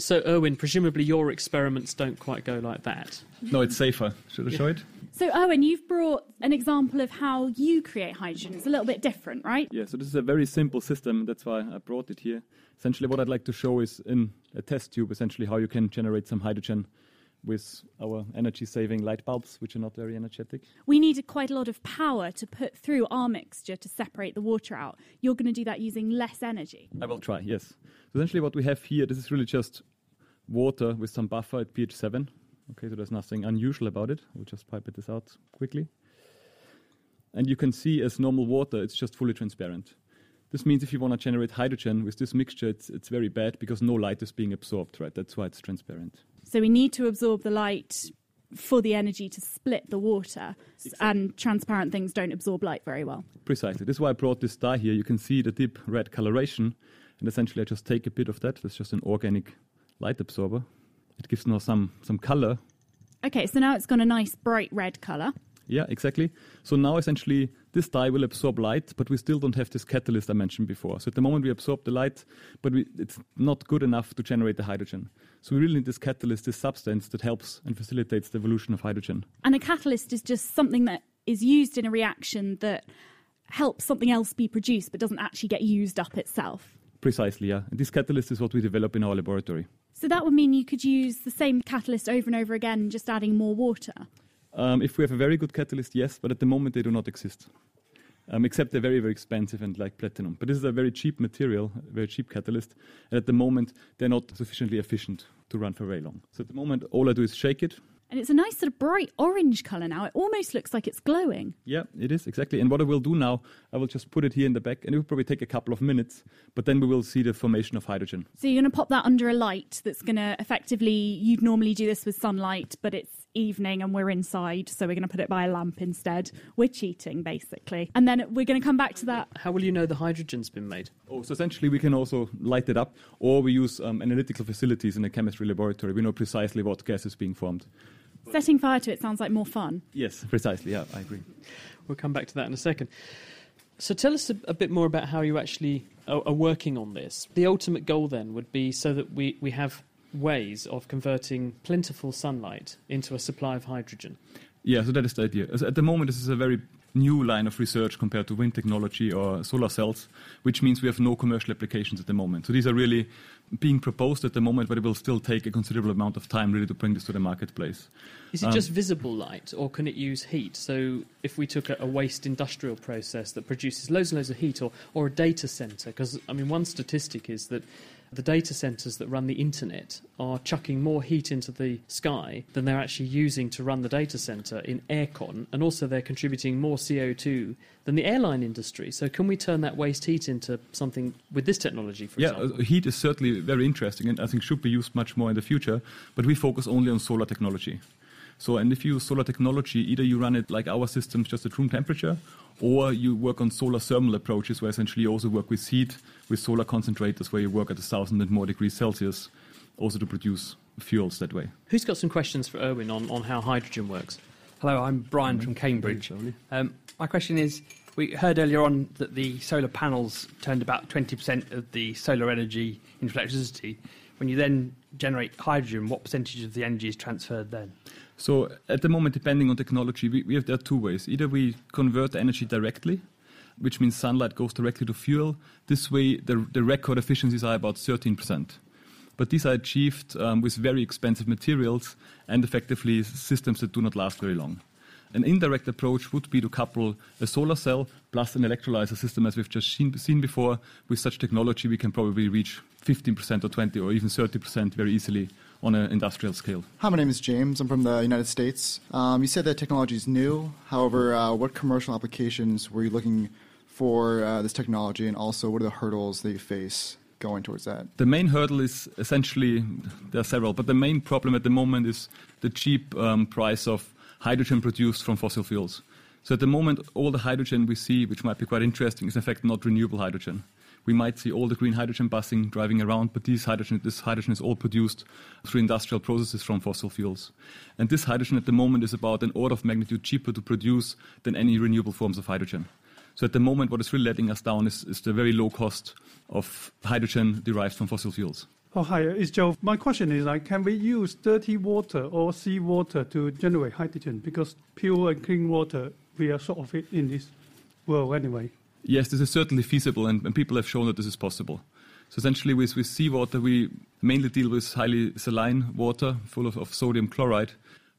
So, Erwin, presumably your experiments don't quite go like that. No, it's safer. Should I show it? So, Erwin, you've brought an example of how you create hydrogen. It's a little bit different, right? Yeah, so this is a very simple system. That's why I brought it here. Essentially, what I'd like to show is in a test tube, essentially, how you can generate some hydrogen with our energy-saving light bulbs, which are not very energetic. We needed quite a lot of power to put through our mixture to separate the water out. You're going to do that using less energy. I will try, yes. So essentially what we have here, this is really just water with some buffer at pH seven. Okay, so there's nothing unusual about it. We'll just pipe this out quickly. And you can see as normal water, it's just fully transparent. This means if you want to generate hydrogen with this mixture, it's, it's very bad because no light is being absorbed, right? That's why it's transparent. So we need to absorb the light for the energy to split the water, exactly. And transparent things don't absorb light very well. Precisely. This is why I brought this dye here. You can see the deep red coloration, and essentially I just take a bit of that. That's just an organic light absorber. It gives now some, some color. Okay, so now it's got a nice bright red color. Yeah, exactly. So now essentially this dye will absorb light, but we still don't have this catalyst I mentioned before. So at the moment we absorb the light, but we, it's not good enough to generate the hydrogen. So we really need this catalyst, this substance that helps and facilitates the evolution of hydrogen. And a catalyst is just something that is used in a reaction that helps something else be produced, but doesn't actually get used up itself. Precisely, yeah. And this catalyst is what we develop in our laboratory. So that would mean you could use the same catalyst over and over again, just adding more water. Um, if we have a very good catalyst, yes, but at the moment they do not exist. Um, except they're very, very expensive and like platinum. But this is a very cheap material, a very cheap catalyst. And at the moment, they're not sufficiently efficient to run for very long. So at the moment, all I do is shake it. And it's a nice sort of bright orange color now. It almost looks like it's glowing. Yeah, it is, exactly. And what I will do now, I will just put it here in the back, and it will probably take a couple of minutes, but then we will see the formation of hydrogen. So you're going to pop that under a light that's going to effectively, you'd normally do this with sunlight, but it's evening and we're inside, so we're going to put it by a lamp instead. We're cheating, basically. And then we're going to come back to that. How will you know the hydrogen's been made? Oh, so essentially we can also light it up, or we use um, analytical facilities in a chemistry laboratory. We know precisely what gas is being formed. Setting fire to it sounds like more fun. Yes, precisely, yeah, I agree. We'll come back to that in a second. So tell us a, a bit more about how you actually are, are working on this. The ultimate goal then would be so that we, we have ways of converting plentiful sunlight into a supply of hydrogen. Yeah, so that is the idea. At the moment, this is a very new line of research compared to wind technology or solar cells, which means we have no commercial applications at the moment. So these are really being proposed at the moment, but it will still take a considerable amount of time really to bring this to the marketplace. Is it um, just visible light, or can it use heat? So if we took a, a waste industrial process that produces loads and loads of heat, or, or a data centre, because, I mean, one statistic is that the data centres that run the internet are chucking more heat into the sky than they're actually using to run the data centre in aircon, and also they're contributing more C O two than the airline industry. So can we turn that waste heat into something with this technology, for yeah, example? Yeah, uh, heat is certainly very interesting and I think should be used much more in the future, but we focus only on solar technology. So, and if you use solar technology, either you run it like our systems just at room temperature, or you work on solar thermal approaches where essentially you also work with heat, with solar concentrators where you work at a thousand and more degrees Celsius, also to produce fuels that way. Who's got some questions for Erwin on, on how hydrogen works? Hello, I'm Brian from Cambridge. Um, my question is, we heard earlier on that the solar panels turned about twenty percent of the solar energy into electricity. When you then generate hydrogen, what percentage of the energy is transferred then? So at the moment, depending on technology, we, we have, there are two ways. Either we convert energy directly, which means sunlight goes directly to fuel. This way, the, the record efficiencies are about thirteen percent. But these are achieved um, with very expensive materials and effectively systems that do not last very long. An indirect approach would be to couple a solar cell plus an electrolyzer system, as we've just seen before. With such technology, we can probably reach fifteen percent or twenty percent or even thirty percent very easily on an industrial scale. Hi, my name is James. I'm from the United States. Um, you said that technology is new. However, uh, what commercial applications were you looking for uh, this technology, and also what are the hurdles that you face going towards that? The main hurdle is essentially, there are several, but the main problem at the moment is the cheap um, price of hydrogen produced from fossil fuels. So at the moment, all the hydrogen we see, which might be quite interesting, is in fact not renewable hydrogen. We might see all the green hydrogen buzzing, driving around, but these hydrogen, this hydrogen is all produced through industrial processes from fossil fuels. And this hydrogen at the moment is about an order of magnitude cheaper to produce than any renewable forms of hydrogen. So at the moment, what is really letting us down is, is the very low cost of hydrogen derived from fossil fuels. Oh, hi, it's Joe. My question is, like, can we use dirty water or seawater to generate hydrogen? Because pure and clean water, we are short of it in this world anyway. Yes, this is certainly feasible, and, and people have shown that this is possible. So essentially with, with seawater, we mainly deal with highly saline water full of, of sodium chloride.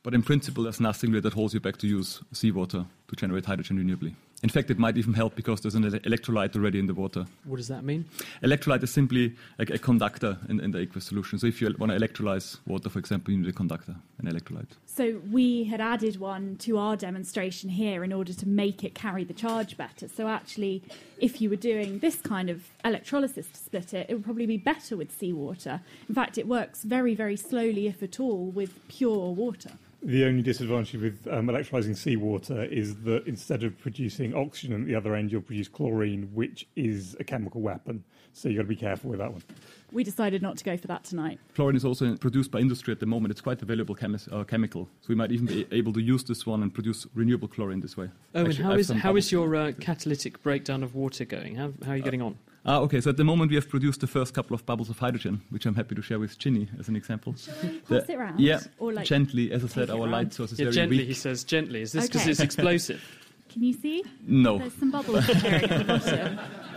But in principle, there's nothing that holds you back to use seawater to generate hydrogen renewably. In fact, it might even help because there's an electrolyte already in the water. What does that mean? Electrolyte is simply a, a conductor in, in the aqueous solution. So if you want to electrolyze water, for example, you need a conductor, an electrolyte. So we had added one to our demonstration here in order to make it carry the charge better. So actually, if you were doing this kind of electrolysis to split it, it would probably be better with seawater. In fact, it works very, very slowly, if at all, with pure water. The only disadvantage with um, electrolysing seawater is that instead of producing oxygen at the other end, you'll produce chlorine, which is a chemical weapon. So you've got to be careful with that one. We decided not to go for that tonight. Chlorine is also produced by industry at the moment. It's quite a valuable chemi- uh, chemical. So we might even be able to use this one and produce renewable chlorine this way. Oh, Actually, and how is, how is your uh, catalytic breakdown of water going? How, how are you uh, getting on? Ah, okay, so at the moment we have produced the first couple of bubbles of hydrogen, which I'm happy to share with Ginny as an example. Shall we pass the, it round? Yeah, or like gently. As I said, our light source is yeah, very gently, weak. Gently, he says gently. Is this because okay. It's explosive? Can you see? No. There's some bubbles here at the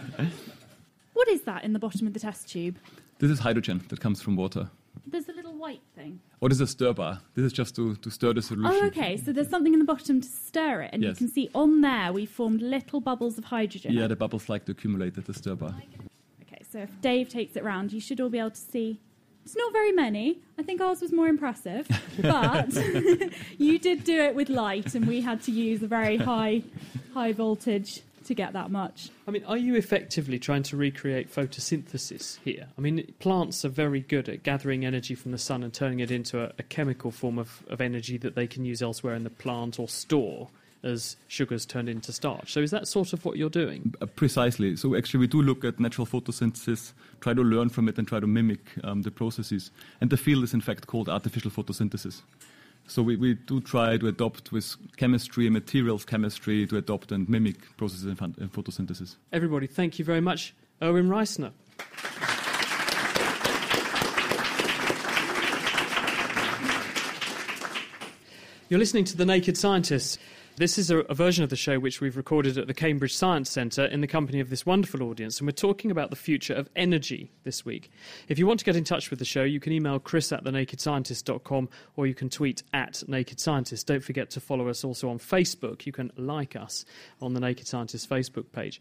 bottom. What is that in the bottom of the test tube? This is hydrogen that comes from water. There's a little white thing. Oh, this is a stir bar. This is just to, to stir the solution. Oh, okay. So there's something in the bottom to stir it. And yes. You can see on there we formed little bubbles of hydrogen. Yeah, the bubbles like to accumulate at the stir bar. Okay, so if Dave takes it round, you should all be able to see. It's not very many. I think ours was more impressive. But you did do it with light, and we had to use a very high, high voltage to get that much. I mean, are you effectively trying to recreate photosynthesis here? I mean, plants are very good at gathering energy from the sun and turning it into a, a chemical form of, of energy that they can use elsewhere in the plant or store as sugars turned into starch. So is that sort of what you're doing? Uh, precisely. So actually we do look at natural photosynthesis, try to learn from it and try to mimic um, the processes. And the field is in fact called artificial photosynthesis. So we, we do try to adopt with chemistry and materials chemistry to adopt and mimic processes in photosynthesis. Everybody, thank you very much, Erwin Reisner. You're listening to The Naked Scientist. This is a, a version of the show which we've recorded at the Cambridge Science Centre in the company of this wonderful audience, and we're talking about the future of energy this week. If you want to get in touch with the show, you can email chris at thenakedscientist dot com or you can tweet at Naked Scientist. Don't forget to follow us also on Facebook. You can like us on the Naked Scientist Facebook page.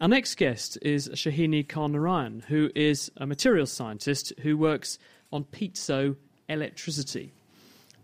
Our next guest is Sohini Kar-Narayan, who is a materials scientist who works on piezoelectricity.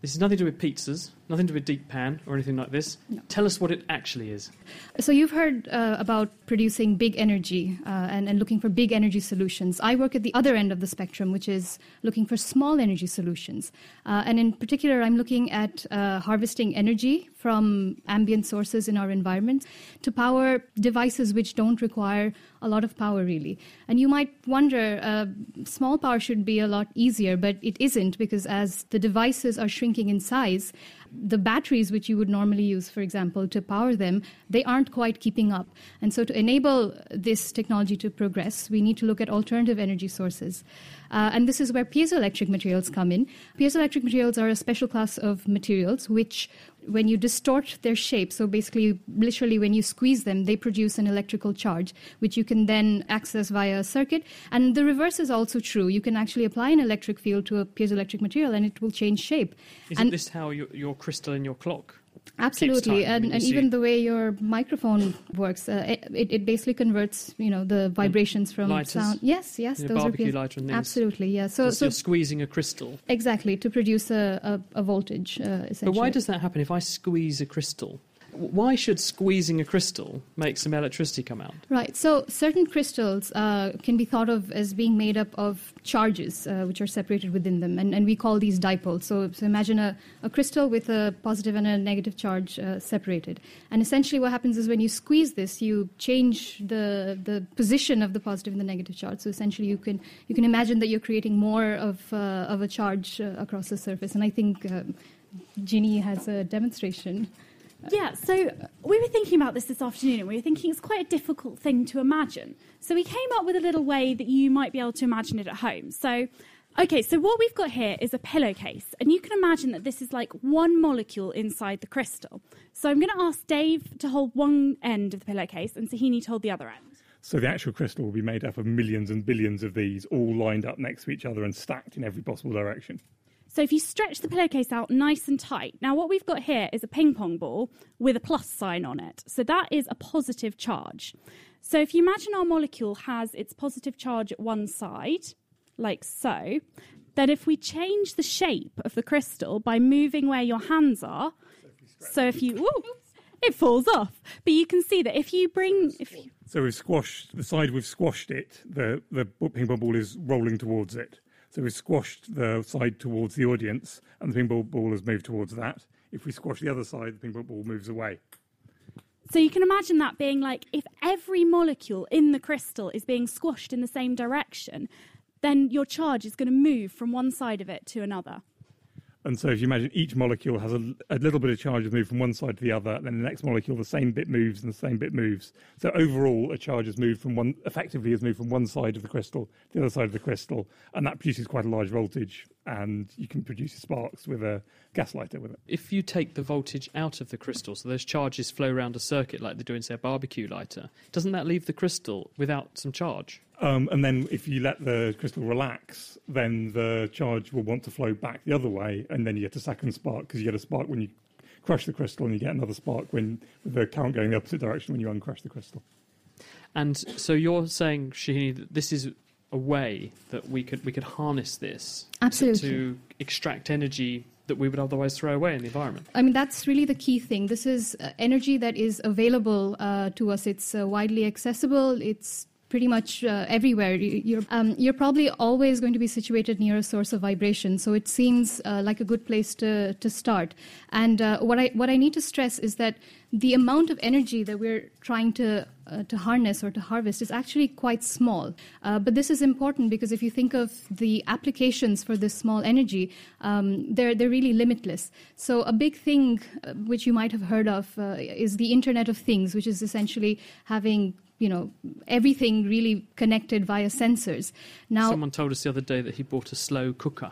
This has nothing to do with pizzas, nothing to do with deep pan or anything like this. No. Tell us what it actually is. So you've heard uh, about producing big energy uh, and, and looking for big energy solutions. I work at the other end of the spectrum, which is looking for small energy solutions. Uh, and in particular, I'm looking at uh, harvesting energy from ambient sources in our environment to power devices which don't require a lot of power, really. And you might wonder, uh, small power should be a lot easier, but it isn't, because as the devices are shrinking, shrinking in size, the batteries which you would normally use, for example, to power them, they aren't quite keeping up. And so to enable this technology to progress, we need to look at alternative energy sources. Uh, and this is where piezoelectric materials come in. Piezoelectric materials are a special class of materials which, when you distort their shape, so basically, literally when you squeeze them, they produce an electrical charge, which you can then access via a circuit. And the reverse is also true. You can actually apply an electric field to a piezoelectric material and it will change shape. Isn't and this how your, your crystal in your clock? Absolutely, and, and even the way your microphone works, uh, it, it basically converts, you know, the vibrations from lighters. Sound. Yes, yes, yeah, those barbecue are piece- lighter and these. Absolutely, yeah. So, so you're squeezing a crystal. Exactly, to produce a, a, a voltage, uh, essentially. But why does that happen if I squeeze a crystal? Why should squeezing a crystal make some electricity come out? Right, so certain crystals uh, can be thought of as being made up of charges uh, which are separated within them, and, and we call these dipoles. So, so imagine a, a crystal with a positive and a negative charge uh, separated. And essentially what happens is when you squeeze this, you change the the position of the positive and the negative charge. So essentially you can you can imagine that you're creating more of, uh, of a charge uh, across the surface. And I think um, Ginny has a demonstration. Yeah, so we were thinking about this this afternoon, and we were thinking it's quite a difficult thing to imagine. So we came up with a little way that you might be able to imagine it at home. So, okay, so what we've got here is a pillowcase, and you can imagine that this is like one molecule inside the crystal. So I'm going to ask Dave to hold one end of the pillowcase and Sohini to hold the other end. So the actual crystal will be made up of millions and billions of these, all lined up next to each other and stacked in every possible direction. So if you stretch the pillowcase out nice and tight, now what we've got here is a ping pong ball with a plus sign on it. So that is a positive charge. So if you imagine our molecule has its positive charge at one side, like so, then if we change the shape of the crystal by moving where your hands are, so if you... So if you ooh, it falls off. But you can see that if you bring... If you, so we've squashed, the side we've squashed it, the, the ping pong ball is rolling towards it. So we've squashed the side towards the audience and the ping pong ball has moved towards that. If we squash the other side, the ping pong ball moves away. So you can imagine that being like, if every molecule in the crystal is being squashed in the same direction, then your charge is going to move from one side of it to another. And so if you imagine each molecule has a, a little bit of charge is moved from one side to the other, and then the next molecule, the same bit moves and the same bit moves. So overall, a charge is moved from one, effectively is moved from one side of the crystal to the other side of the crystal, and that produces quite a large voltage, and you can produce sparks with a gas lighter with it. If you take the voltage out of the crystal, so those charges flow around a circuit like they do in, say, a barbecue lighter, doesn't that leave the crystal without some charge? Um, and then if you let the crystal relax, then the charge will want to flow back the other way, and then you get a second spark, because you get a spark when you crush the crystal, and you get another spark when with the current going the opposite direction when you uncrush the crystal. And so you're saying, Sohini, that this is a way that we could we could harness this Absolutely. to, to extract energy that we would otherwise throw away in the environment. I mean, that's really the key thing. This is uh, energy that is available uh, to us. It's uh, widely accessible. It's pretty much uh, everywhere. You're, um, you're probably always going to be situated near a source of vibration, so it seems uh, like a good place to, to start. And uh, what I what I need to stress is that the amount of energy that we're trying to uh, to harness or to harvest is actually quite small. Uh, but this is important because if you think of the applications for this small energy, um, they're they're really limitless. So a big thing uh, which you might have heard of uh, is the Internet of Things, which is essentially having you know, everything really connected via sensors. Now, someone told us the other day that he bought a slow cooker,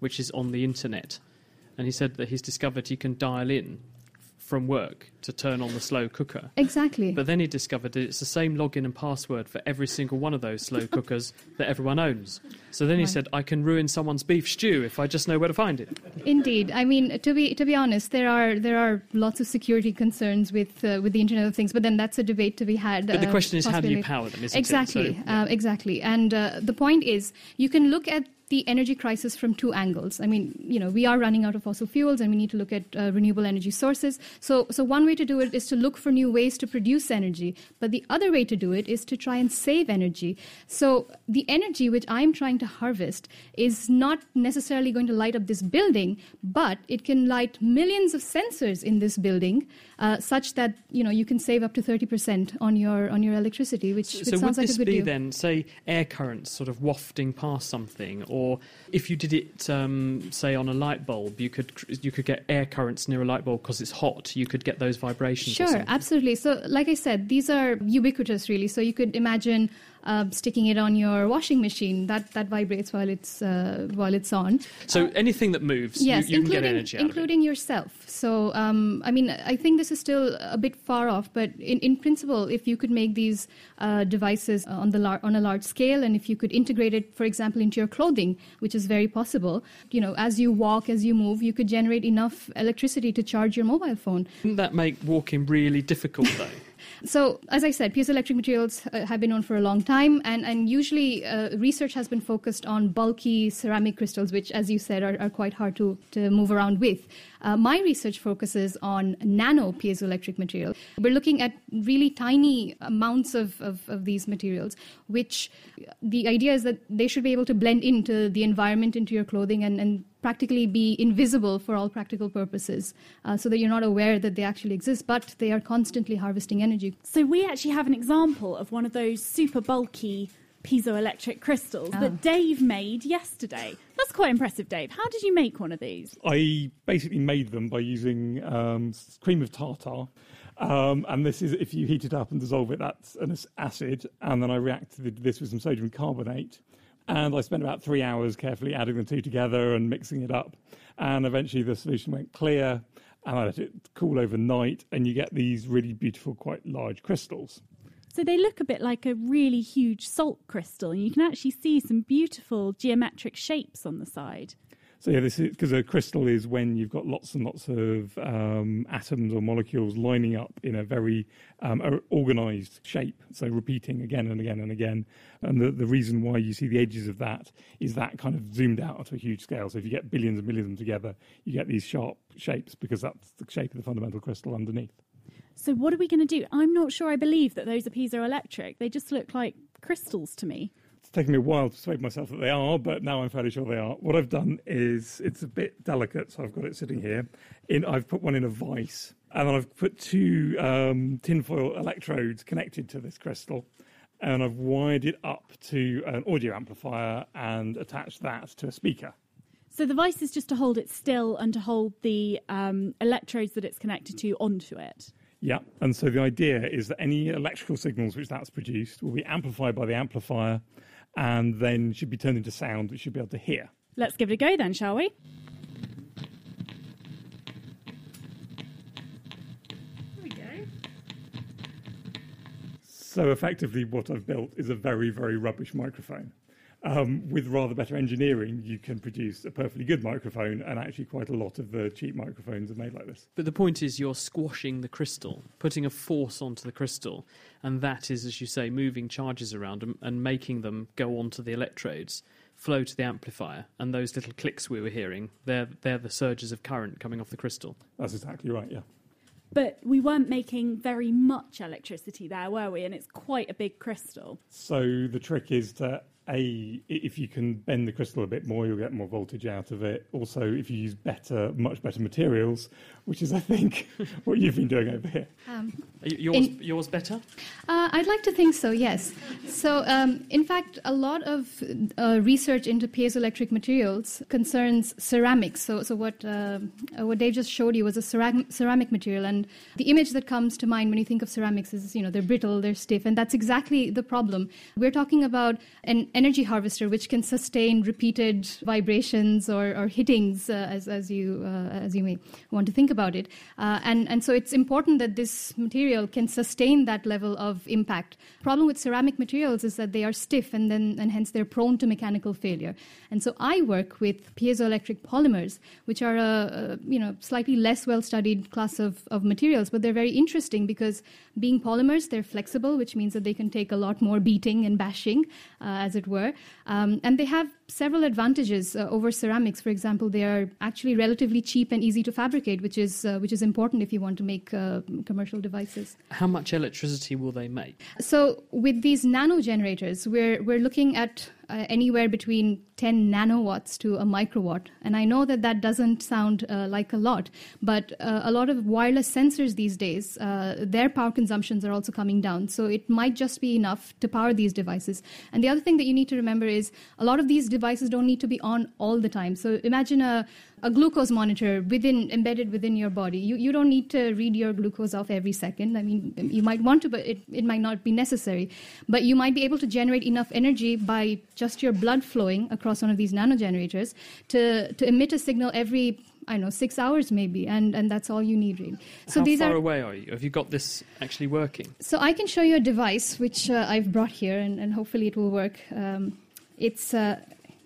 which is on the internet. And he said that he's discovered he can dial in from work to turn on the slow cooker. Exactly. But then he discovered that it's the same login and password for every single one of those slow cookers that everyone owns. So then he right. said, I can ruin someone's beef stew if I just know where to find it. Indeed. I mean, to be to be honest, there are there are lots of security concerns with uh, with the Internet of Things, but then that's a debate to be had. But the question uh, is, how do you power them, isn't exactly, it? So, yeah. uh, exactly. And uh, the point is, you can look at the energy crisis from two angles. I mean, you know, we are running out of fossil fuels and we need to look at uh, renewable energy sources. So so one way to do it is to look for new ways to produce energy. But the other way to do it is to try and save energy. So the energy which I'm trying to harvest is not necessarily going to light up this building, but it can light millions of sensors in this building uh, such that, you know, you can save up to thirty percent on your on your electricity, which, so, which so sounds like a good deal. So would this be then, say, air currents sort of wafting past something, or Or if you did it, um, say, on a light bulb, you could you could get air currents near a light bulb because it's hot. You could get those vibrations. Sure, absolutely. So, like I said, these are ubiquitous, really. So you could imagine uh, sticking it on your washing machine that, that vibrates while it's uh, while it's on. So uh, anything that moves, yes, you, you can get energy out of it, including yourself. So, um, I mean, I think this is still a bit far off, but in, in principle, if you could make these uh, devices on the lar- on a large scale, and if you could integrate it, for example, into your clothing, which is very possible. You know, as you walk, as you move, you could generate enough electricity to charge your mobile phone. Wouldn't that make walking really difficult, though? So, as I said, piezoelectric materials uh, have been known for a long time, and, and usually uh, research has been focused on bulky ceramic crystals, which, as you said, are, are quite hard to, to move around with. Uh, my research focuses on nano piezoelectric materials. We're looking at really tiny amounts of, of, of these materials, which the idea is that they should be able to blend into the environment, into your clothing, and, and practically be invisible for all practical purposes, uh, so that you're not aware that they actually exist, but they are constantly harvesting energy. So we actually have an example of one of those super bulky piezoelectric crystals oh. that Dave made yesterday. That's quite impressive, Dave. How did you make one of these? I basically made them by using um, cream of tartar. Um, and this is, if you heat it up and dissolve it, that's an acid. And then I reacted this with some sodium carbonate. And I spent about three hours carefully adding the two together and mixing it up. And eventually the solution went clear. And I let it cool overnight. And you get these really beautiful, quite large crystals. So they look a bit like a really huge salt crystal, and you can actually see some beautiful geometric shapes on the side. So yeah, this is because a crystal is when you've got lots and lots of um, atoms or molecules lining up in a very um, organised shape, so repeating again and again and again. And the, the reason why you see the edges of that is that kind of zoomed out onto a huge scale. So if you get billions and millions of them together, you get these sharp shapes because that's the shape of the fundamental crystal underneath. So what are we going to do? I'm not sure I believe that those are piezoelectric. They just look like crystals to me. It's taken me a while to persuade myself that they are, but now I'm fairly sure they are. What I've done is, it's a bit delicate, so I've got it sitting here. In, I've put one in a vice, and then I've put two um, tinfoil electrodes connected to this crystal, and I've wired it up to an audio amplifier and attached that to a speaker. So the vice is just to hold it still and to hold the um, electrodes that it's connected to onto it. Yeah, and so the idea is that any electrical signals which that's produced will be amplified by the amplifier and then should be turned into sound which should be able to hear. Let's give it a go then, shall we? There we go. So effectively what I've built is a very, very rubbish microphone. Um, with rather better engineering, you can produce a perfectly good microphone, and actually quite a lot of the cheap microphones are made like this. But the point is you're squashing the crystal, putting a force onto the crystal, and that is, as you say, moving charges around and, and making them go onto the electrodes, flow to the amplifier, and those little clicks we were hearing, they're, they're the surges of current coming off the crystal. That's exactly right, yeah. But we weren't making very much electricity there, were we? And it's quite a big crystal. So the trick is to... A, if you can bend the crystal a bit more, you'll get more voltage out of it. Also, if you use better, much better materials, which is, I think, what you've been doing over here. Um, yours, in, yours better? Uh, I'd like to think so, yes. So, um, in fact, a lot of uh, research into piezoelectric materials concerns ceramics. So, so what uh, what Dave just showed you was a ceramic, ceramic material, and the image that comes to mind when you think of ceramics is, you know, they're brittle, they're stiff, and that's exactly the problem. We're talking about an energy harvester which can sustain repeated vibrations or, or hittings uh, as, as you uh, as you may want to think about it, uh, and and so it's important that this material can sustain that level of impact. Problem with ceramic materials is that they are stiff and then and hence they're prone to mechanical failure. And so I work with piezoelectric polymers, which are a, a you know slightly less well studied class of, of materials, but they're very interesting because being polymers, they're flexible, which means that they can take a lot more beating and bashing uh, as it were. Um, and they have several advantages uh, over ceramics. For example, they are actually relatively cheap and easy to fabricate, which is uh, which is important if you want to make uh, commercial devices. How much electricity will they make? So with these nano generators, we're, we're looking at uh, anywhere between ten nanowatts to a microwatt. And I know that that doesn't sound uh, like a lot, but uh, a lot of wireless sensors these days, uh, their power consumptions are also coming down. So it might just be enough to power these devices. And the other thing that you need to remember is a lot of these devices don't need to be on all the time. So imagine a, a glucose monitor within embedded within your body. You you don't need to read your glucose off every second. I mean, you might want to, but it, it might not be necessary. But you might be able to generate enough energy by just your blood flowing across one of these nanogenerators to, to emit a signal every, I don't know, six hours maybe, and, and that's all you need, really. So How these far are, away are you? Have you got this actually working? So I can show you a device, which uh, I've brought here, and, and hopefully it will work. Um, it's... Uh,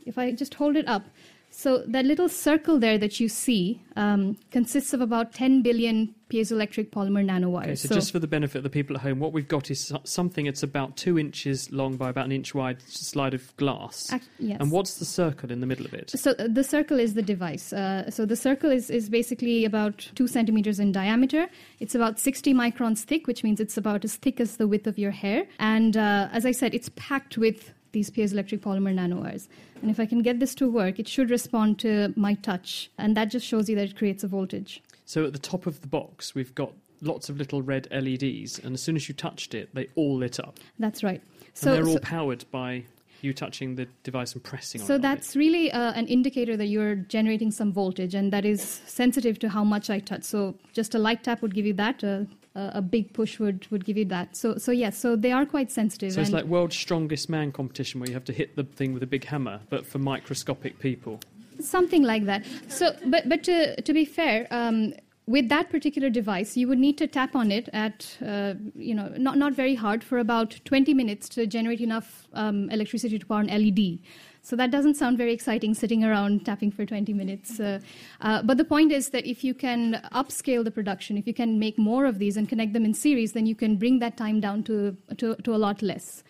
If I just hold it up, so that little circle there that you see um, consists of about ten billion piezoelectric polymer nanowires. Okay, so, so just for the benefit of the people at home, what we've got is something that's about two inches long by about an inch wide slide of glass. Act- yes. And what's the circle in the middle of it? So uh, the circle is the device. Uh, so the circle is, is basically about two centimetres in diameter. It's about sixty microns thick, which means it's about as thick as the width of your hair. And uh, as I said, it's packed with these piezoelectric polymer nanowires. And if I can get this to work, it should respond to my touch. And that just shows you that it creates a voltage. So at the top of the box, we've got lots of little red L E Ds, and as soon as you touched it, they all lit up. That's right. So and they're so, all powered by you touching the device and pressing on it. So that's really uh, an indicator that you're generating some voltage, and that is sensitive to how much I touch. So just a light tap would give you that. Uh, a big push would, would give you that. So, so yes, so they are quite sensitive. So it's like World's Strongest Man competition where you have to hit the thing with a big hammer, but for microscopic people. Something like that. So, but, but to, to be fair... Um, with that particular device, you would need to tap on it at, uh, you know, not, not very hard for about twenty minutes to generate enough um, electricity to power an L E D. So that doesn't sound very exciting, sitting around tapping for twenty minutes. Uh, uh, but the point is that if you can upscale the production, if you can make more of these and connect them in series, then you can bring that time down to to, to a lot less.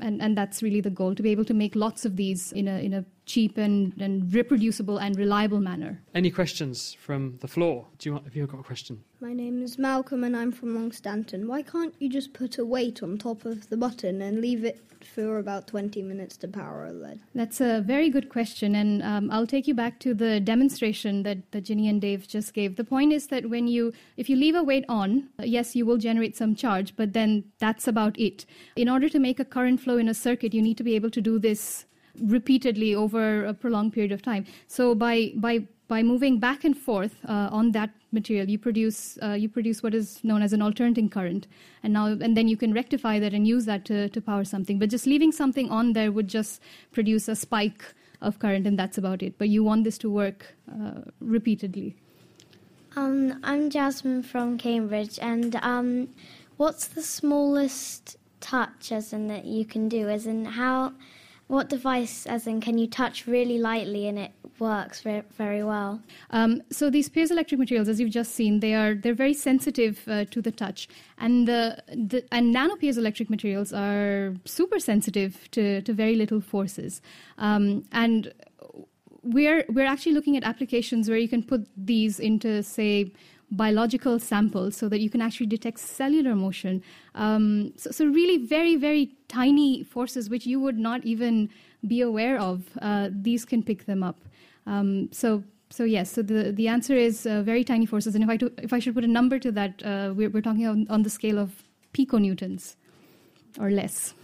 And, and that's really the goal, to be able to make lots of these in a in a cheap and, and reproducible and reliable manner. Any questions from the floor? Do you want, have you got a question? My name is Malcolm and I'm from Longstanton. Why can't you just put a weight on top of the button and leave it for about twenty minutes to power a L E D? That's a very good question, and um, I'll take you back to the demonstration that, that Ginny and Dave just gave. The point is that when you, if you leave a weight on, yes, you will generate some charge, but then that's about it. In order to make a current flow in a circuit, you need to be able to do this repeatedly over a prolonged period of time. So by by by moving back and forth uh, on that material, you produce uh, you produce what is known as an alternating current, and now and then you can rectify that and use that to, to power something. But just leaving something on there would just produce a spike of current, and that's about it. But you want this to work uh, repeatedly. Um, I'm Jasmine from Cambridge, and um, what's the smallest touch, as in that you can do, as in how? What device, as in, can you touch really lightly and it works re- very well? Um, so these piezoelectric materials, as you've just seen, they are they're very sensitive uh, to the touch, and the, the and nano piezoelectric materials are super sensitive to, to very little forces, um, and we're we're actually looking at applications where you can put these into, say, biological samples, so that you can actually detect cellular motion. Um, so, so really very, very tiny forces which you would not even be aware of. Uh, these can pick them up. Um, so so yes, so the, the answer is uh, very tiny forces. And if I, do, if I should put a number to that, uh, we're, we're talking on, on the scale of piconewtons or less.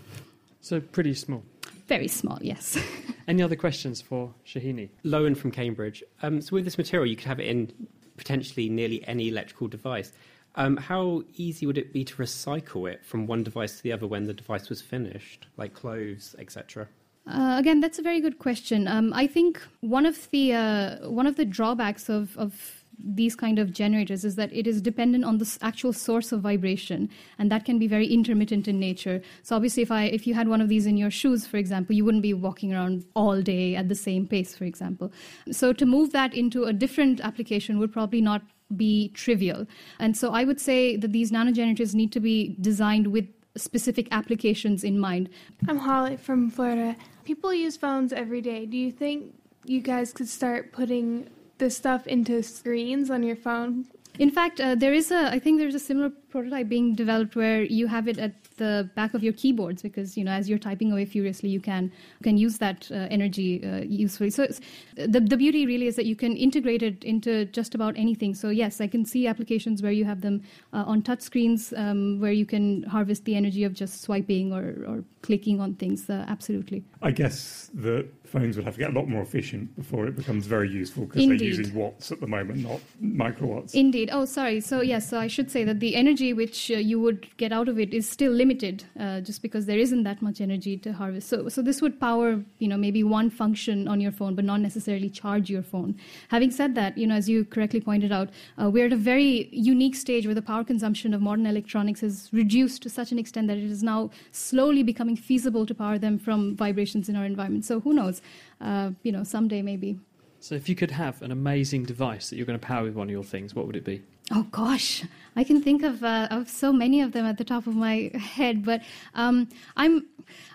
So pretty small. Very small, yes. Any other questions for Sohini? Lowen from Cambridge. Um, so with this material, you could have it in potentially nearly any electrical device. Um, how easy would it be to recycle it from one device to the other when the device was finished, like clothes, et cetera? Uh, again, that's a very good question. Um, I think one of the uh, one of the drawbacks of, of these kind of generators is that it is dependent on the actual source of vibration, and that can be very intermittent in nature. So obviously, if I if you had one of these in your shoes, for example, you wouldn't be walking around all day at the same pace, for example. So to move that into a different application would probably not be trivial. And so I would say that these nanogenerators need to be designed with specific applications in mind. I'm Holly from Florida. People use phones every day. Do you think you guys could start putting this stuff into screens on your phone? In fact, uh, there is a, I think there's a similar prototype being developed where you have it at the back of your keyboards because, you know, as you're typing away furiously, you can can use that uh, energy uh, usefully. So it's, the, the beauty really is that you can integrate it into just about anything. So yes, I can see applications where you have them uh, on touch screens um, where you can harvest the energy of just swiping or, or clicking on things, uh, absolutely. I guess the phones would have to get a lot more efficient before it becomes very useful because they're using watts at the moment, not microwatts. Indeed. Oh, sorry. So, yes, so I should say that the energy which uh, you would get out of it is still limited uh, just because there isn't that much energy to harvest. So so this would power, you know, maybe one function on your phone, but not necessarily charge your phone. Having said that, you know, as you correctly pointed out, uh, we're at a very unique stage where the power consumption of modern electronics is reduced to such an extent that it is now slowly becoming feasible to power them from vibrations in our environment. So who knows? Uh, you know, someday maybe. So if you could have an amazing device that you're going to power with one of your things, what would it be? Oh, gosh, I can think of uh, of so many of them at the top of my head. But um, I'm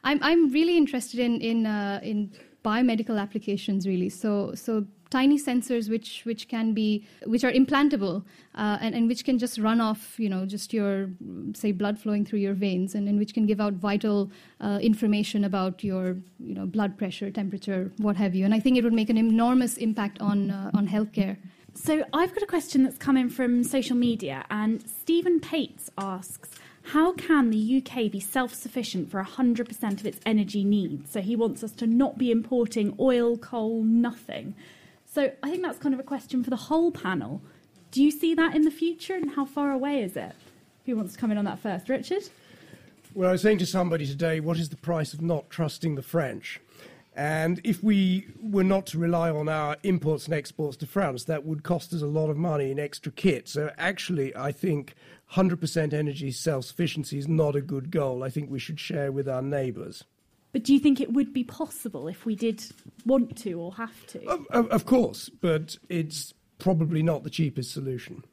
I'm I'm really interested in in uh, in biomedical applications, really. So so tiny sensors which which can be which are implantable uh, and and which can just run off, you know, just your, say, blood flowing through your veins, and, and which can give out vital uh, information about your, you know, blood pressure, temperature, what have you. And I think it would make an enormous impact on uh, on healthcare. So I've got a question that's come in from social media, and Stephen Pates asks, how can the U K be self-sufficient for one hundred percent of its energy needs? So he wants us to not be importing oil, coal, nothing. So I think that's kind of a question for the whole panel. Do you see that in the future, and how far away is it? Who wants to come in on that first? Richard? Well, I was saying to somebody today, what is the price of not trusting the French? And if we were not to rely on our imports and exports to France, that would cost us a lot of money in extra kit. So actually, I think one hundred percent energy self-sufficiency is not a good goal. I think we should share with our neighbours. But do you think it would be possible if we did want to or have to? Of, of, of course, but it's probably not the cheapest solution.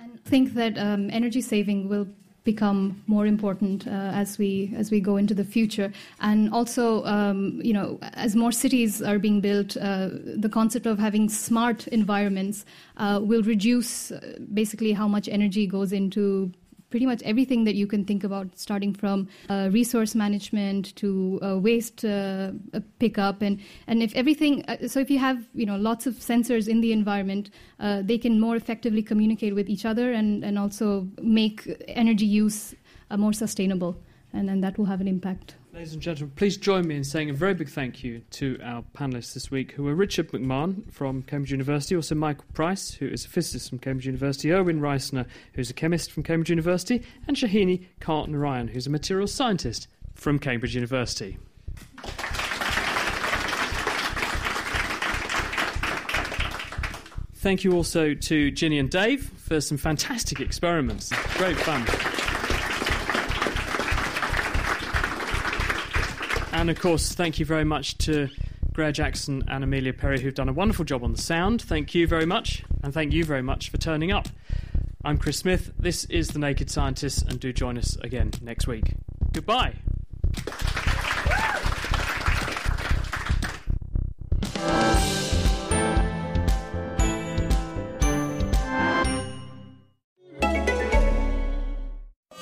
And I think that um, energy saving will become more important uh, as we as we go into the future. And also, um, you know, as more cities are being built, uh, the concept of having smart environments uh, will reduce uh, basically how much energy goes into pretty much everything that you can think about, starting from uh, resource management to uh, waste uh, pickup. And, and if everything, uh, so if you have, you know, lots of sensors in the environment, uh, they can more effectively communicate with each other and, and also make energy use uh, more sustainable. And then that will have an impact. Ladies and gentlemen, please join me in saying a very big thank you to our panellists this week, who are Richard McMahon from Cambridge University, also Michael Price, who is a physicist from Cambridge University, Erwin Reisner, who's a chemist from Cambridge University, and Sohini Kar-Narayan, who's a materials scientist from Cambridge University. Thank you also to Ginny and Dave for some fantastic experiments. Great fun. And, of course, thank you very much to Greer Jackson and Amelia Perry, who've done a wonderful job on the sound. Thank you very much, and thank you very much for turning up. I'm Chris Smith. This is The Naked Scientist, and do join us again next week. Goodbye.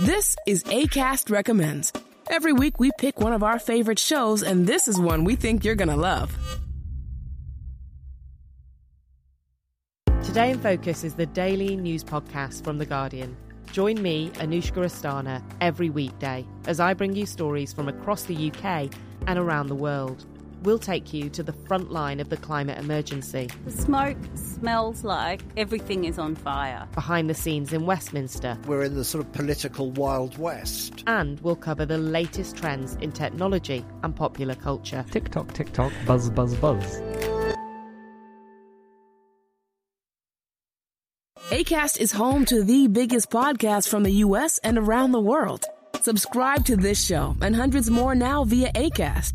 This is Acast Recommends. Every week we pick one of our favorite shows, and this is one we think you're gonna love. Today in Focus is the daily news podcast from The Guardian. Join me, Anushka Astana, every weekday as I bring you stories from across the U K and around the world. We'll take you to the front line of the climate emergency. The smoke smells like everything is on fire. Behind the scenes in Westminster. We're in the sort of political Wild West. And we'll cover the latest trends in technology and popular culture. TikTok, TikTok, buzz, buzz, buzz. Acast is home to the biggest podcasts from the U S and around the world. Subscribe to this show and hundreds more now via Acast,